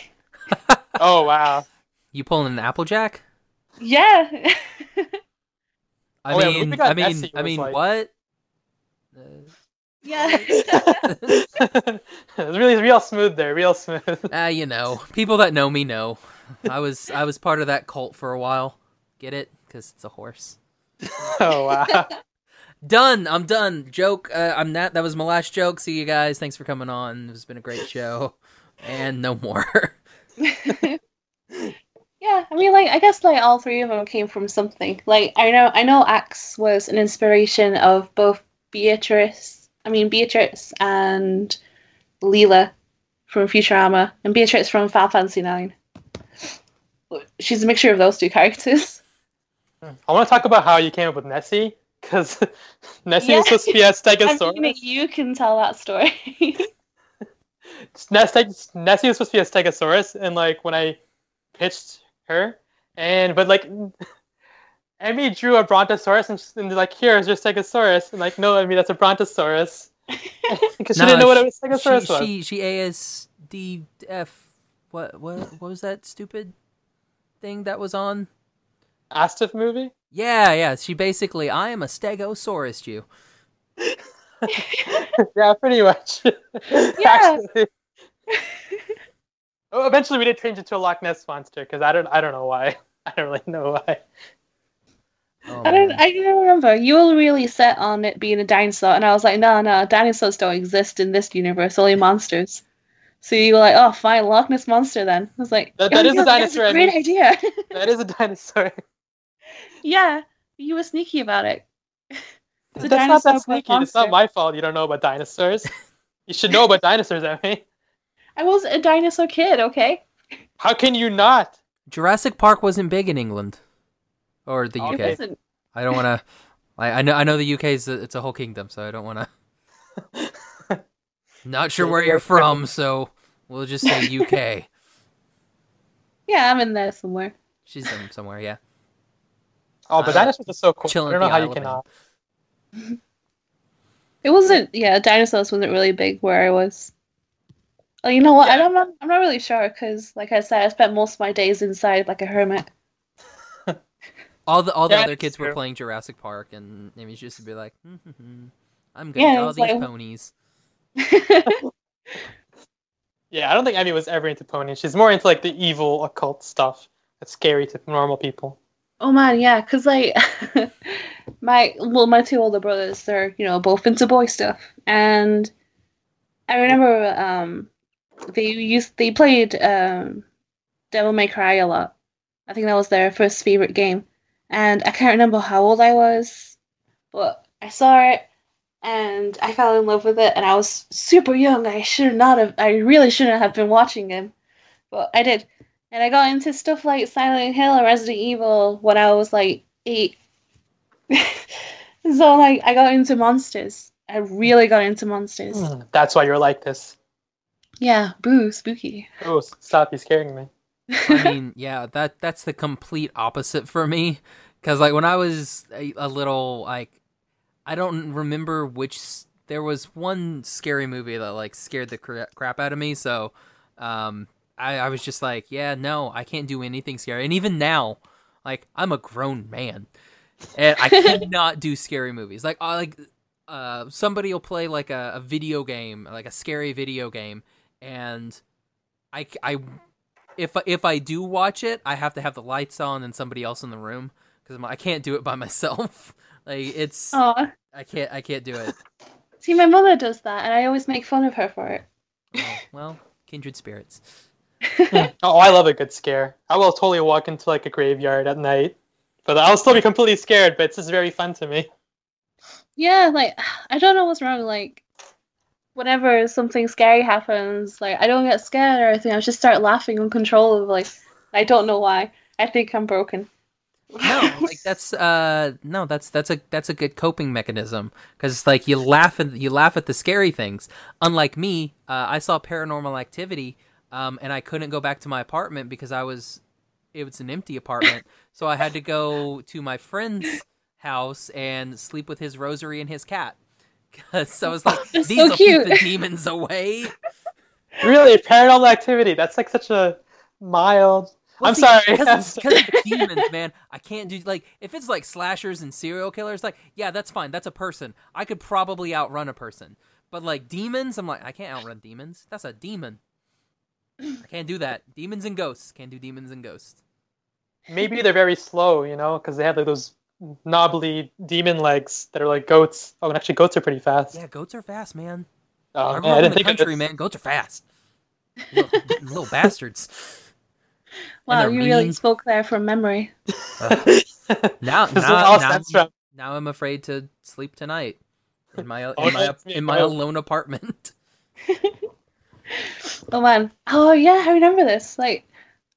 Oh wow! You pulling an Applejack? Yeah. I, oh, yeah mean, I mean, I mean, I mean, like... what? Uh... Yeah. It's really real smooth there, real smooth. Ah, uh, you know, people that know me know. I was I was part of that cult for a while. Get it? Because it's a horse. Oh wow. Done. I'm done. Joke. Uh, I'm that. That was my last joke. See you guys. Thanks for coming on. It's been a great show, and no more. Yeah, I mean, like, I guess, like, all three of them came from something. Like, I know, I know, Axe was an inspiration of both Beatrice, I mean, Beatrice and Leela from Futurama, and Beatrice from Final Fantasy nine. She's a mixture of those two characters. I want to talk about how you came up with Nessie, because Nessie yeah. was supposed to be a Stegosaurus. I mean, you can tell that story. Nessie was supposed to be a Stegosaurus, and, like, when I pitched her, and but like Emmy drew a Brontosaurus, and, and they're like, here's your Stegosaurus, and like, no, Emmy, that's a Brontosaurus, because she no, didn't know what it was. Stegosaurus. She, was. she she A S D F. What what what was that stupid thing that was on? Astiff movie. Yeah, yeah. She basically, I am a Stegosaurus. You. Yeah, pretty much. Yeah. Oh, eventually we did change it to a Loch Ness Monster, because I don't I don't know why. I don't really know why. Oh. I don't I don't remember. You were really set on it being a dinosaur, and I was like, no, no, dinosaurs don't exist in this universe, only monsters. So you were like, oh fine, Loch Ness Monster then. I was like, That, that oh, is no, a dinosaur. That's a great idea. That is a dinosaur. Yeah. You were sneaky about it. It's that's not that sneaky. Monster. It's not my fault you don't know about dinosaurs. You should know about dinosaurs, I mean. I was a dinosaur kid, okay? How can you not? Jurassic Park wasn't big in England. Or the U K. It wasn't. I don't want to... I, I know I know the U K is a, it's a whole kingdom, so I don't want to... Not sure where you're from, so we'll just say U K. Yeah, I'm in there somewhere. She's in somewhere, yeah. Oh, but uh, dinosaurs are so cool. I don't know how you cannot. It wasn't... Yeah, dinosaurs wasn't really big where I was. You know what? Yeah. I don't. Know, I'm not really sure because, like I said, I spent most of my days inside like a hermit. all the all the yeah, other kids true. were playing Jurassic Park, and Amy used just to be like, mm-hmm, "I'm good yeah, at all these like... ponies." Yeah, I don't think Amy was ever into ponies. She's more into like the evil occult stuff that's scary to normal people. Oh man, yeah, because like my well, my two older brothers, they're you know both into boy stuff, and I remember um. They used they played um, Devil May Cry a lot. I think that was their first favorite game, and I can't remember how old I was, but I saw it and I fell in love with it. And I was super young. I should not have. I really shouldn't have been watching him, but I did. And I got into stuff like Silent Hill or Resident Evil when I was like eight. So like I got into monsters. I really got into monsters. Mm, that's why you're like this. Yeah, boo, spooky. Oh, stop, you're scaring me. I mean, yeah, that that's the complete opposite for me. Because, like, when I was a, a little, like, I don't remember which... There was one scary movie that, like, scared the cra- crap out of me, so um, I, I was just like, yeah, no, I can't do anything scary. And even now, like, I'm a grown man, and I cannot do scary movies. Like, I, like uh, somebody will play, like, a, a video game, like a scary video game, and I, I, if, if I do watch it, I have to have the lights on and somebody else in the room because I can't do it by myself. Like it's, Aww. I can't, I can't do it. See, my mother does that, and I always make fun of her for it. Oh, well, kindred spirits. Oh, I love a good scare. I will totally walk into like a graveyard at night, but I'll still be completely scared, but it's just very fun to me. Yeah, like, I don't know what's wrong. Like, whenever something scary happens, like, I don't get scared or anything. I just start laughing uncontrollably. Like, I don't know why. I think I'm broken. No, like that's uh no, that's that's a that's a good coping mechanism, because it's like you laugh and you laugh at the scary things. Unlike me, uh, I saw Paranormal Activity, um, and I couldn't go back to my apartment because I was it was an empty apartment, so I had to go to my friend's house and sleep with his rosary and his cat. So I was like, these so will cute. keep the demons away. Really, Paranormal Activity. That's like such a mild. Well, I'm see, sorry. Because of demons, man, I can't do, like, if it's like slashers and serial killers, like, yeah, that's fine. That's a person. I could probably outrun a person. But like demons, I'm like, I can't outrun demons. That's a demon. I can't do that. Demons and ghosts. Can't do demons and ghosts. Maybe they're very slow, you know, because they have like those knobbly demon legs that are like goats. Oh, and actually goats are pretty fast. Yeah, goats are fast, man. Oh, man, I didn't think country, man. Goats are fast. Little, little bastards. Wow, you mean. really spoke there from memory. Uh, now, now, now, now, now I'm afraid to sleep tonight in my in oh, my, in my alone apartment. Oh man! Oh yeah, I remember this. Like,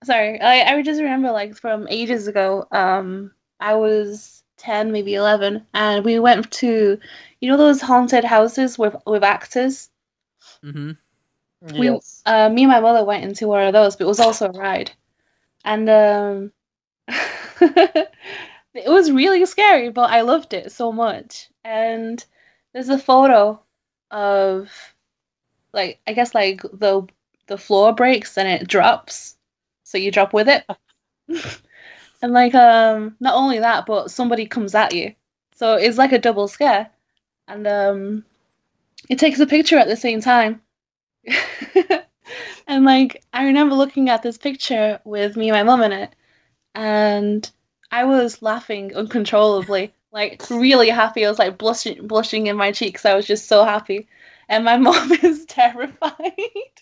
sorry, I I just remember like from ages ago. Um, I was ten, maybe eleven, and we went to, you know, those haunted houses with with actors. Mm-hmm. Yes. We, uh, me and my mother went into one of those, but it was also a ride. And um, it was really scary, but I loved it so much. And there's a photo of, like, I guess, like, the the floor breaks and it drops. So you drop with it. And, like, um, not only that, but somebody comes at you. So it's like a double scare. And um, it takes a picture at the same time. And like I remember looking at this picture with me and my mum in it, and I was laughing uncontrollably, like really happy. I was like blushing blushing in my cheeks. I was just so happy, and my mum is terrified.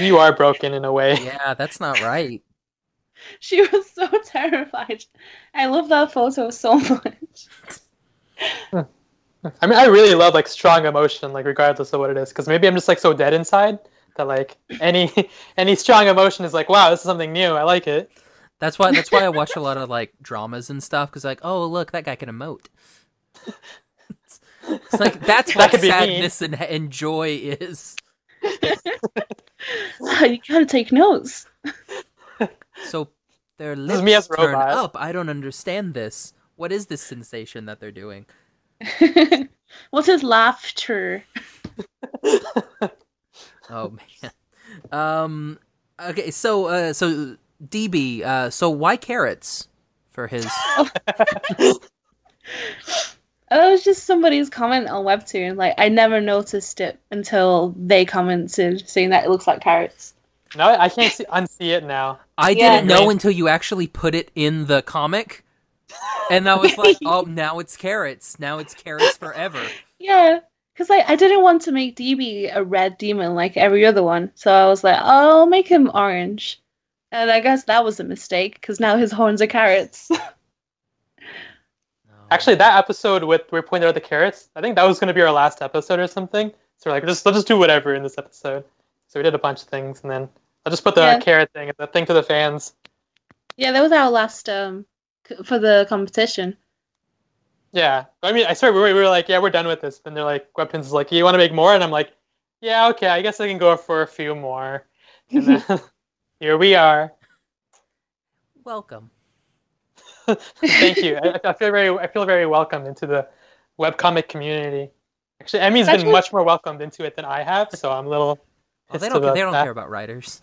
You are broken in a way. Yeah, that's not right. She was so terrified. I love that photo so much. I mean, I really love like strong emotion, like regardless of what it is, because maybe I'm just like so dead inside that like any any strong emotion is like, wow, this is something new. I like it. That's why that's why I watch a lot of like dramas and stuff, because like, oh look, that guy can emote. It's, it's like that's what that sadness and, and joy is. Wow, you gotta take notes. So their lips me as turn robot. up. I don't understand this. What is this sensation that they're doing? What is laughter? Oh man. Um okay, so uh so D B, uh so why carrots for his oh. It was just somebody's comment on Webtoon. Like I never noticed it until they commented saying that it looks like carrots. No, I can't see, unsee it now. I yeah. didn't know until you actually put it in the comic. And I was like, oh, now it's carrots. Now it's carrots forever. Yeah, because like, I didn't want to make D B a red demon like every other one. So I was like, oh, I'll make him orange. And I guess that was a mistake, because now his horns are carrots. No. Actually, that episode with we pointed out the carrots, I think that was going to be our last episode or something. So we're like, just, let's just do whatever in this episode. So we did a bunch of things, and then I'll just put the yeah. carrot thing, the thing to the fans. Yeah, that was our last... um. for the competition. Yeah. I mean, I swear, we were, we were like, yeah, we're done with this. And they're like, Webtoons is like, you want to make more? And I'm like, yeah, okay, I guess I can go for a few more. And then, here we are. Welcome. Thank you. I, I feel very I feel very welcomed into the webcomic community. Actually, Emmy's That's been true. much more welcomed into it than I have, so I'm a little... Well, they don't, they don't care about writers.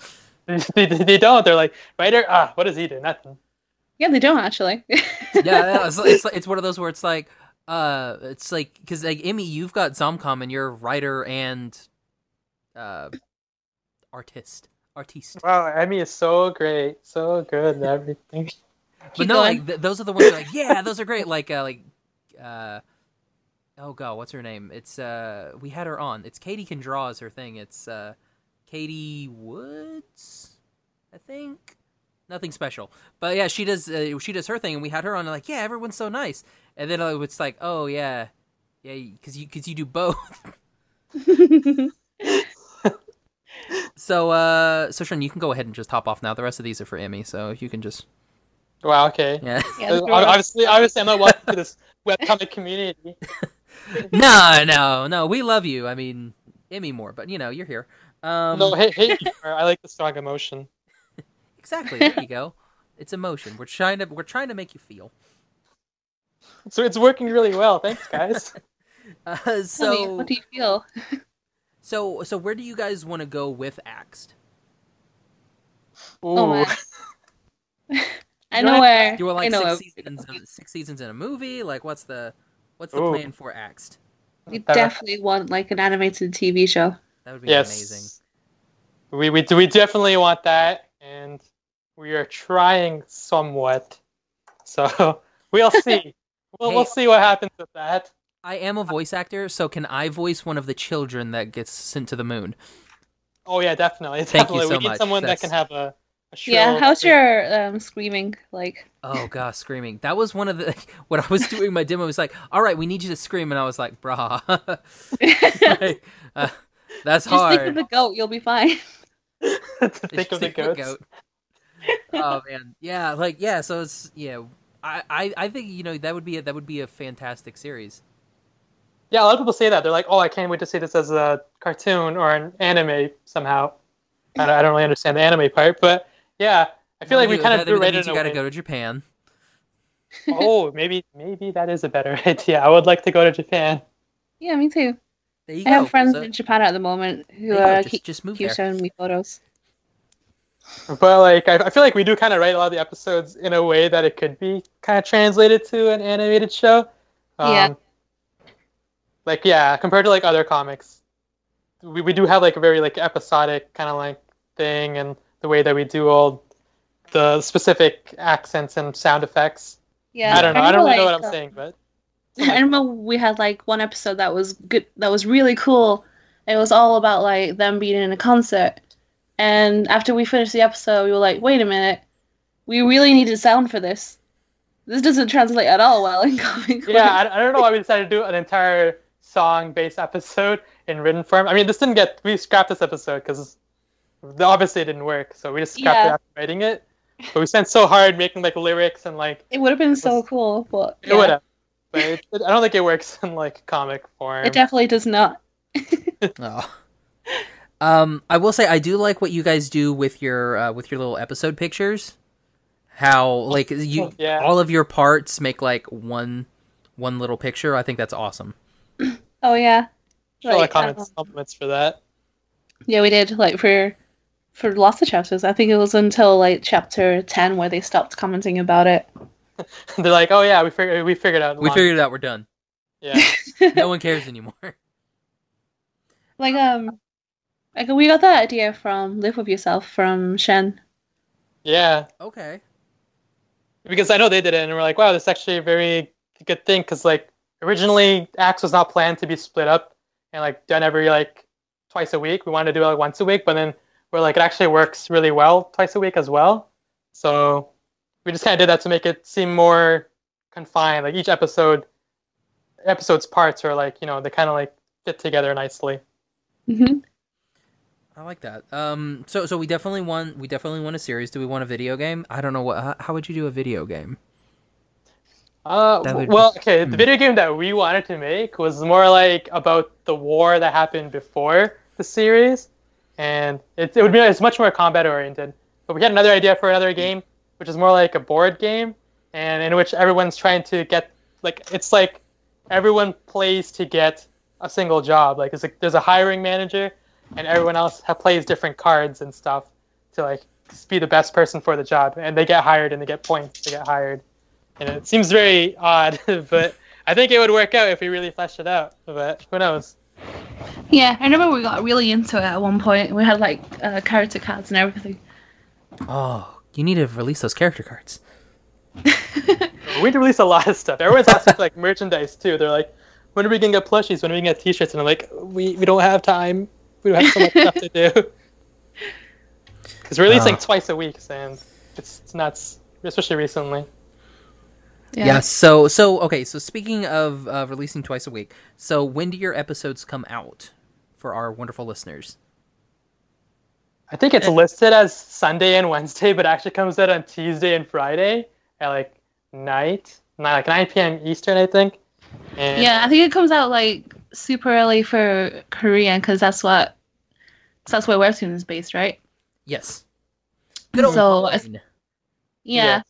they, they don't. They're like, writer? Ah, what does he do? Nothing. Yeah, they don't actually. Yeah, it's, it's it's one of those where it's like, uh, it's like because like Emmy, you've got Zomcom and you're a writer and, uh, artist, artiste. Wow, Emmy is so great, so good at everything. But no, like th- those are the ones that are like, yeah, those are great. Like, uh, like, uh, oh god, what's her name? It's uh, we had her on. It's Katie Can Draw is her thing. It's uh, Katie Woods. I think. Nothing special. But yeah, she does uh, she does her thing, and we had her on, like, yeah, everyone's so nice. And then uh, it's like, oh, yeah, yeah, because you, cause you do both. So, uh, so Shen, you can go ahead and just hop off now. The rest of these are for Emmy, so if you can just... Wow, okay. Yeah. yeah obviously, obviously, I'm not welcome to this webcomic community. No, no, no, we love you. I mean, Emmy more, but, you know, you're here. Um... No, hate, hate humor. I like the strong emotion. Exactly. There you go. It's emotion. We're trying to we're trying to make you feel. So it's working really well. Thanks, guys. uh, so Tell me, what do you feel? so so where do you guys want to go with Axed? Ooh. Oh, I know where. You want like six seasons, in, six seasons in a movie? Like what's the what's the Ooh. plan for Axed? We definitely want like an animated T V show. That would be yes. amazing. We we we definitely want that. And we are trying somewhat, so we'll see. We'll, hey, we'll see what happens with that. I am a voice actor, so can I voice one of the children that gets sent to the moon? Oh yeah, definitely. Thank definitely. you so We need much. someone That's... that can have a, a shrill... Yeah, how's your um, screaming like? Oh gosh, screaming. That was one of the... When I was doing my demo, it was like, all right, we need you to scream. And I was like, brah. like, uh, that's Just hard. Just think of the goat, you'll be fine. to think of the goats. Goat. Oh man, yeah, like yeah. So it's yeah. I, I, I think you know that would be a, that would be a fantastic series. Yeah, a lot of people say that. They're like, oh, I can't wait to see this as a cartoon or an anime somehow. I don't, I don't really understand the anime part, but yeah, I feel no, like we kind that, of threw right in. You got to go to Japan. Oh, maybe maybe that is a better idea. I would like to go to Japan. Yeah, me too. There you I go. have friends so, in Japan at the moment who are uh, keep, just keep showing me photos. But like, I, I feel like we do kind of write a lot of the episodes in a way that it could be kind of translated to an animated show. Um, yeah. Like, yeah, compared to like other comics, we we do have like a very like episodic kind of like thing, and the way that we do all the specific accents and sound effects. Yeah. I don't know. I, I don't really like, know what I'm uh, saying, but. I remember we had like one episode that was good, that was really cool. It was all about like them being in a concert. And after we finished the episode, we were like, "Wait a minute, we really needed sound for this. This doesn't translate at all well in comic." Yeah, I, I don't know why we decided to do an entire song-based episode in written form. I mean, this didn't get we scrapped this episode because obviously it didn't work. So we just scrapped yeah. it after writing it. But we spent so hard making like lyrics and like it would have been was, so cool, but yeah. it would have. But it, it, I don't think it works in like comic form. It definitely does not. oh. Um, I will say I do like what you guys do with your uh, with your little episode pictures. How like you yeah. all of your parts make like one one little picture. I think that's awesome. Oh yeah. Like, a lot of comments, compliments for that. Yeah, we did like for for lots of chapters. I think it was until like chapter ten where they stopped commenting about it. They're like, oh yeah, we figured we figured out. We figured it out. We're done. Yeah, no one cares anymore. Like um, like we got that idea from Live With Yourself from Shen. Yeah. Okay. Because I know they did it, and we're like, wow, this is actually a very good thing. Because like originally, Axe was not planned to be split up and like done every like twice a week. We wanted to do it like once a week, but then we're like, it actually works really well twice a week as well. So. We just kind of did that to make it seem more confined. Like each episode, episode's parts are like, you know, they kind of like fit together nicely. Mm-hmm. I like that. Um, so, so we definitely want, we definitely want a series. Do we want a video game? I don't know what, how, how would you do a video game? Uh, would, well, okay. Hmm. The video game that we wanted to make was more like about the war that happened before the series. And it, it would be, it's much more combat oriented, but we had another idea for another game. Which is more like a board game, and in which everyone's trying to get, like, it's like everyone plays to get a single job. Like, it's like there's a hiring manager, and everyone else ha plays different cards and stuff to, like, be the best person for the job. And they get hired, and they get points, they get hired. And it seems very odd, but I think it would work out if we really fleshed it out, but who knows. Yeah, I remember we got really into it at one point. We had, like, uh, character cards and everything. Oh, you need to release those character cards. We need to release a lot of stuff. Everyone's asking for like merchandise too. They're like, when are we gonna get plushies? When are we gonna get t-shirts? And I'm like, we we don't have time. We don't have so much stuff to do. It's released uh, like twice a week, and it's, it's nuts, especially recently. Yeah. yeah. So so okay. So speaking of uh, releasing twice a week, so when do your episodes come out for our wonderful listeners? I think it's listed as Sunday and Wednesday, but it actually comes out on Tuesday and Friday at like night, like nine p.m. Eastern, I think. And yeah, I think it comes out like super early for Korean because that's what that's where Webtoon is based, right? Yes. Good old so line. Yeah. yeah.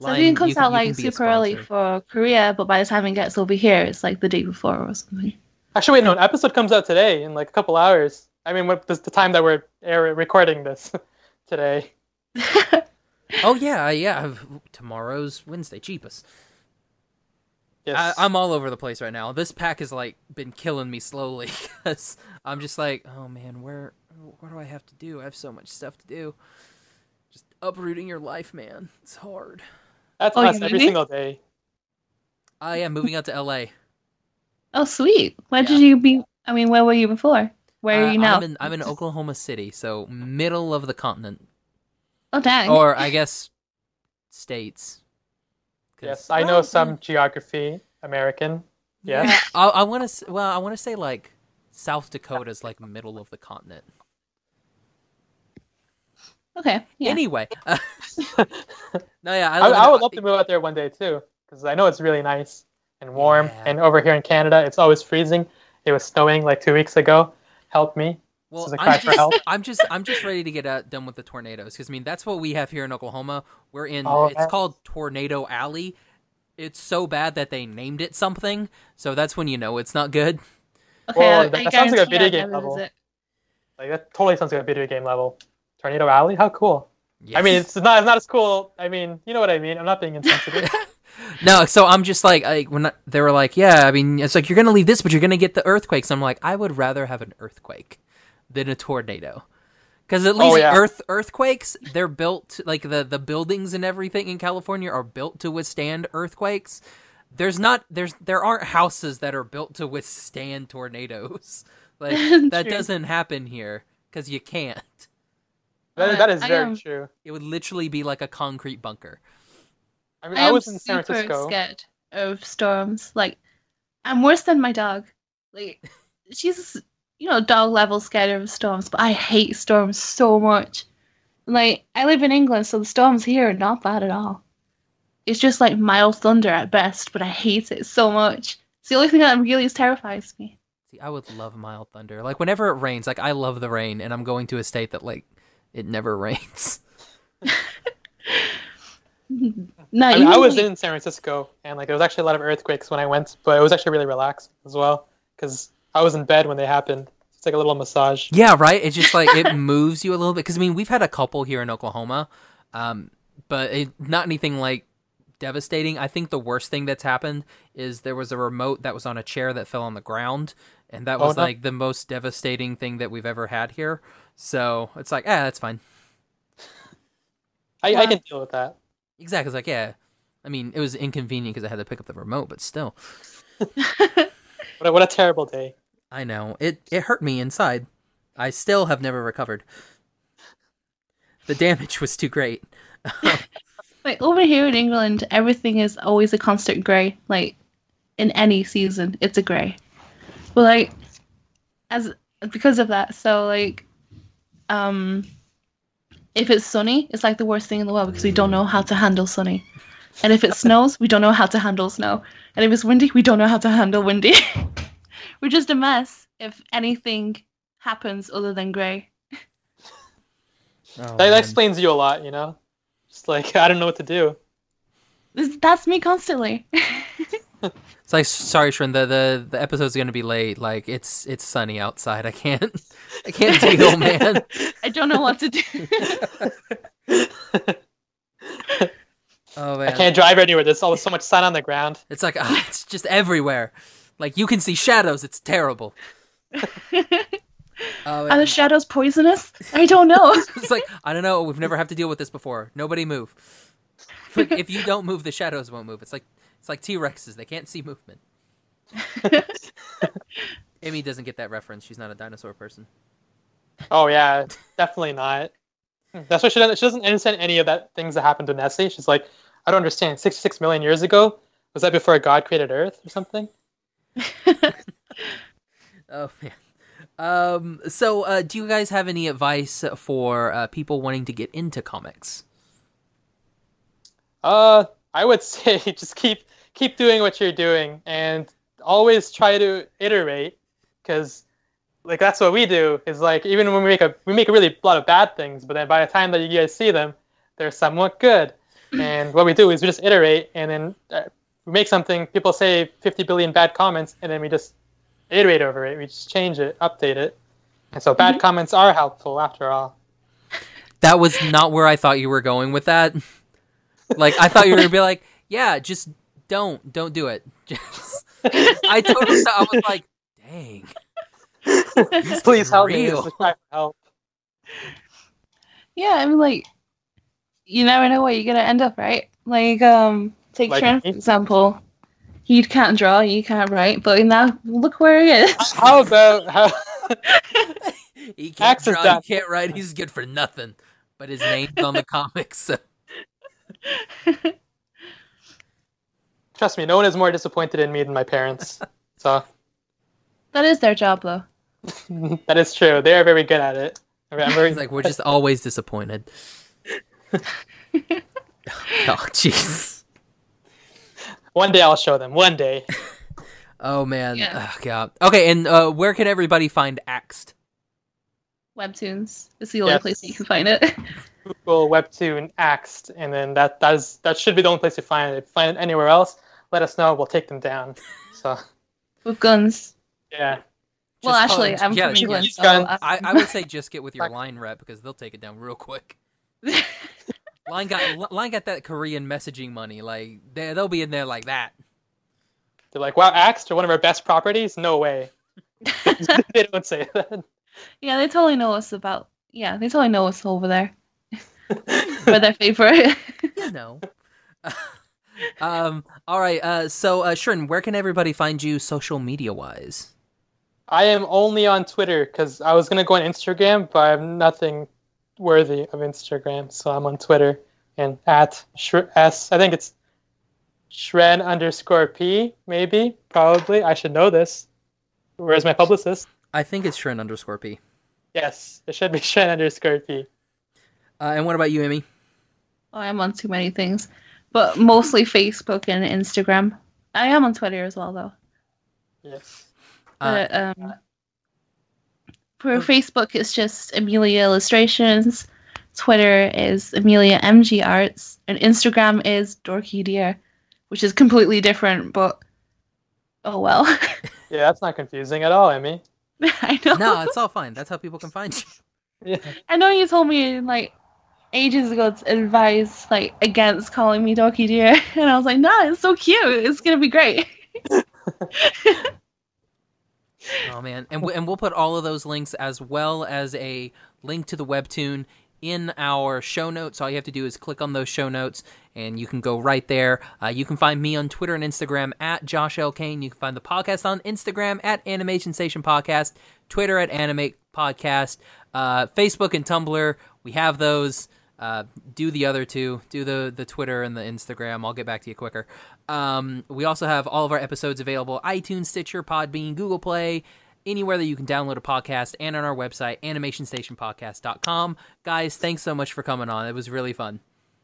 Line, so I think it comes can, out like super early for Korea, but by the time it gets over here, it's like the day before or something. Actually, wait, no, an episode comes out today in like a couple hours. I mean, what this, the time that we're air, recording this today. oh, yeah, yeah. Tomorrow's Wednesday, cheapest. Yes. I, I'm all over the place right now. This pack has, like, been killing me slowly. Because I'm just like, oh, man, where, what do I have to do? I have so much stuff to do. Just uprooting your life, man. It's hard. That's oh, us every single day. I am moving out to L A. Oh, sweet. Where yeah. did you be? I mean, where were you before? Where are you uh, now? I'm in, I'm in Oklahoma City, so middle of the continent. Oh, dang. Or, I guess, states. Yes, I know oh, some man. geography, American. Yeah. yeah. I, I want to well, I want to say, like, South Dakota's, like, middle of the continent. Okay. Yeah. Anyway. Uh, no, yeah. I, I, I would love to move out there one day, too, because I know it's really nice and warm. Yeah. And over here in Canada, it's always freezing. It was snowing, like, two weeks ago. Help me. Well, this is a cry I'm, just, for help. I'm just I'm just ready to get out, done with the tornadoes. Because, I mean, that's what we have here in Oklahoma. We're in, oh, it's man. called Tornado Alley. It's so bad that they named it something. So that's when you know it's not good. Okay, well, I, that, I that sounds like a video game level. It. Like, that totally sounds like a video game level. Tornado Alley? How cool. Yes. I mean, it's not, it's not as cool. I mean, you know what I mean. I'm not being insensitive. No, so I'm just like, like when I, they were like, yeah, I mean, it's like, you're going to leave this, but you're going to get the earthquakes. I'm like, I would rather have an earthquake than a tornado. Because at least oh, yeah. earth earthquakes, they're built, like the, the buildings and everything in California are built to withstand earthquakes. There's not, there's there aren't houses that are built to withstand tornadoes. Like, that true. doesn't happen here, because you can't. That, that is very true. It would literally be like a concrete bunker. I, mean, I, I was in San Francisco. I'm scared of storms. Like, I'm worse than my dog. Like, she's, you know, dog level scared of storms, but I hate storms so much. Like, I live in England, so the storms here are not bad at all. It's just like mild thunder at best, but I hate it so much. It's the only thing that really terrifies me. See, I would love mild thunder. Like, whenever it rains, like, I love the rain, and I'm going to a state that, like, it never rains. No, I, mean, I was in San Francisco, and like there was actually a lot of earthquakes when I went, but it was actually really relaxed as well because I was in bed when they happened. It's like a little massage. Yeah, right. It's just like it moves you a little bit because I mean we've had a couple here in Oklahoma, um, but it, not anything like devastating. I think the worst thing that's happened is there was a remote that was on a chair that fell on the ground, and that was oh, no. like the most devastating thing that we've ever had here. So it's like, ah, that's fine. I, yeah. I can deal with that. Exactly. It's like, yeah, I mean, it was inconvenient because I had to pick up the remote, but still. What a, what a terrible day. I know. It it hurt me inside. I still have never recovered. The damage was too great. Like, over here in England, everything is always a constant grey. Like, in any season, it's a grey. But, like, as because of that, so, like, um... if it's sunny, it's like the worst thing in the world because we don't know how to handle sunny. And if it snows, we don't know how to handle snow. And if it's windy, we don't know how to handle windy. We're just a mess if anything happens other than grey. Oh, that, that explains you a lot, you know? Just like, I don't know what to do. This, that's me constantly. It's like, sorry, Shren, the, the, the episode's going to be late. Like, it's it's sunny outside. I can't, I can't deal, man. I don't know what to do. Oh, man. I can't drive anywhere. There's always so much sun on the ground. It's like, oh, it's just everywhere. Like, you can see shadows. It's terrible. Oh, are the shadows poisonous? I don't know. It's like, I don't know. We've never had to deal with this before. Nobody move. Like, if you don't move, the shadows won't move. It's like, It's like T-Rexes. They can't see movement. Amy doesn't get that reference. She's not a dinosaur person. Oh, yeah. Definitely not. That's why she doesn't, she doesn't understand any of that things that happened to Nessie. She's like, I don't understand. sixty-six million years ago? Was that before God created Earth or something? Oh, man. Um, so, uh, do you guys have any advice for uh, people wanting to get into comics? Uh, I would say just keep keep doing what you're doing and always try to iterate, because like that's what we do. Is like even when we make a we make a really lot of bad things, but then by the time that you guys see them, they're somewhat good. And what we do is we just iterate, and then uh, we make something. People say fifty billion bad comments, and then we just iterate over it. We just change it, update it. And so bad mm-hmm. comments are helpful after all. That was not where I thought you were going with that. Like, I thought you were going to be like, yeah, just don't. Don't do it. Just... I totally thought, I was like, dang. Please help real. me. Just help. Yeah, I mean, like, you never know where you're going to end up, right? Like, um, take like Trent, for example. You can't draw, you can't write, but now look where he is. How about... How... he can't Axed draw, down. He can't write, he's good for nothing. But his name's on the comics, so... Trust me, no one is more disappointed in me than my parents. So that is their job, though. That is true. They are very good at it. I'm very... It's like we're just always disappointed. Oh, jeez. One day I'll show them. One day. Oh man. Yeah. Oh, God. Okay, and uh, where can everybody find Axed? Webtoons. It's the only yes. place that you can find it. Google Webtoon Axed, and then that that is that should be the only place you find it. If you find it anywhere else, let us know. We'll take them down. So with guns. Yeah. Well, just actually, I'm yeah, from England. So I, I would say just get with your line rep because they'll take it down real quick. Line got Line got that Korean messaging money. Like they they'll be in there like that. They're like, wow, Axed are one of our best properties. No way. They don't say that. Yeah, they totally know what's about. Yeah, they totally know what's over there. For their favorite. You know. Uh, um, all right, uh, so uh, Shen, where can everybody find you social media-wise? I am only on Twitter, because I was going to go on Instagram, but I have nothing worthy of Instagram, so I'm on Twitter, and at Shre- S, I think it's Shren underscore P, maybe, probably. I should know this. Where's my publicist? I think it's Shren underscore P. Yes, it should be Shren underscore P. Uh, and what about you, Amy? Oh, I'm on too many things, but mostly Facebook and Instagram. I am on Twitter as well, though. Yes. But, uh, um, for oh. Facebook, it's just Amelia Illustrations. Twitter is Amelia M G Arts, and Instagram is Dorky Deer, which is completely different. But oh well. Yeah, that's not confusing at all, Amy. I know. No, it's all fine. That's how people can find you. Yeah. I know you told me like. ages ago to advise like against calling me Dorky Deer, and I was like, nah, it's so cute, it's gonna be great. Oh man, and, w- and we'll put all of those links as well as a link to the webtoon in our show notes. All you have to do is click on those show notes and you can go right there. Uh, you can find me on Twitter and Instagram at Josh L. Kane. You can find the podcast on Instagram at Animation Station Podcast, Twitter at Animate Podcast, uh, Facebook and Tumblr, we have those. Uh, do the other two. Do the, the Twitter and the Instagram. I'll get back to you quicker. Um, we also have all of our episodes available. iTunes, Stitcher, Podbean, Google Play, anywhere that you can download a podcast, and on our website, animation station podcast dot com. Guys, thanks so much for coming on. It was really fun.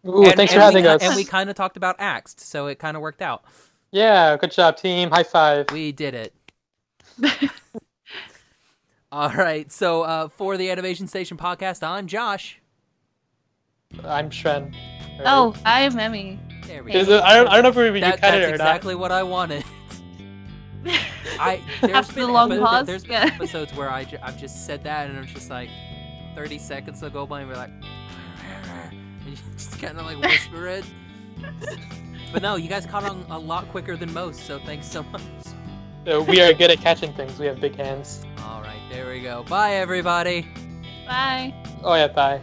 Ooh, and, thanks and for having us. And we kind of talked about Axed, so it kind of worked out. Yeah, good job, team. High five. We did it. All right, so uh, for the Animation Station Podcast, I'm Josh. I'm Shen. Right. Oh, I'm Emmy. There we hey. go. I don't, I don't know if we that, cut it or exactly not. That's exactly what I wanted. I, there's After been the long epi- pause, there's yeah. been episodes where I ju- I've just said that, and I'm just like, thirty seconds will go by, and we're like, and you just kind of like whisper it. But no, you guys caught on a lot quicker than most, so thanks so much. So we are good at catching things. We have big hands. All right, there we go. Bye, everybody. Bye. Oh, yeah, bye.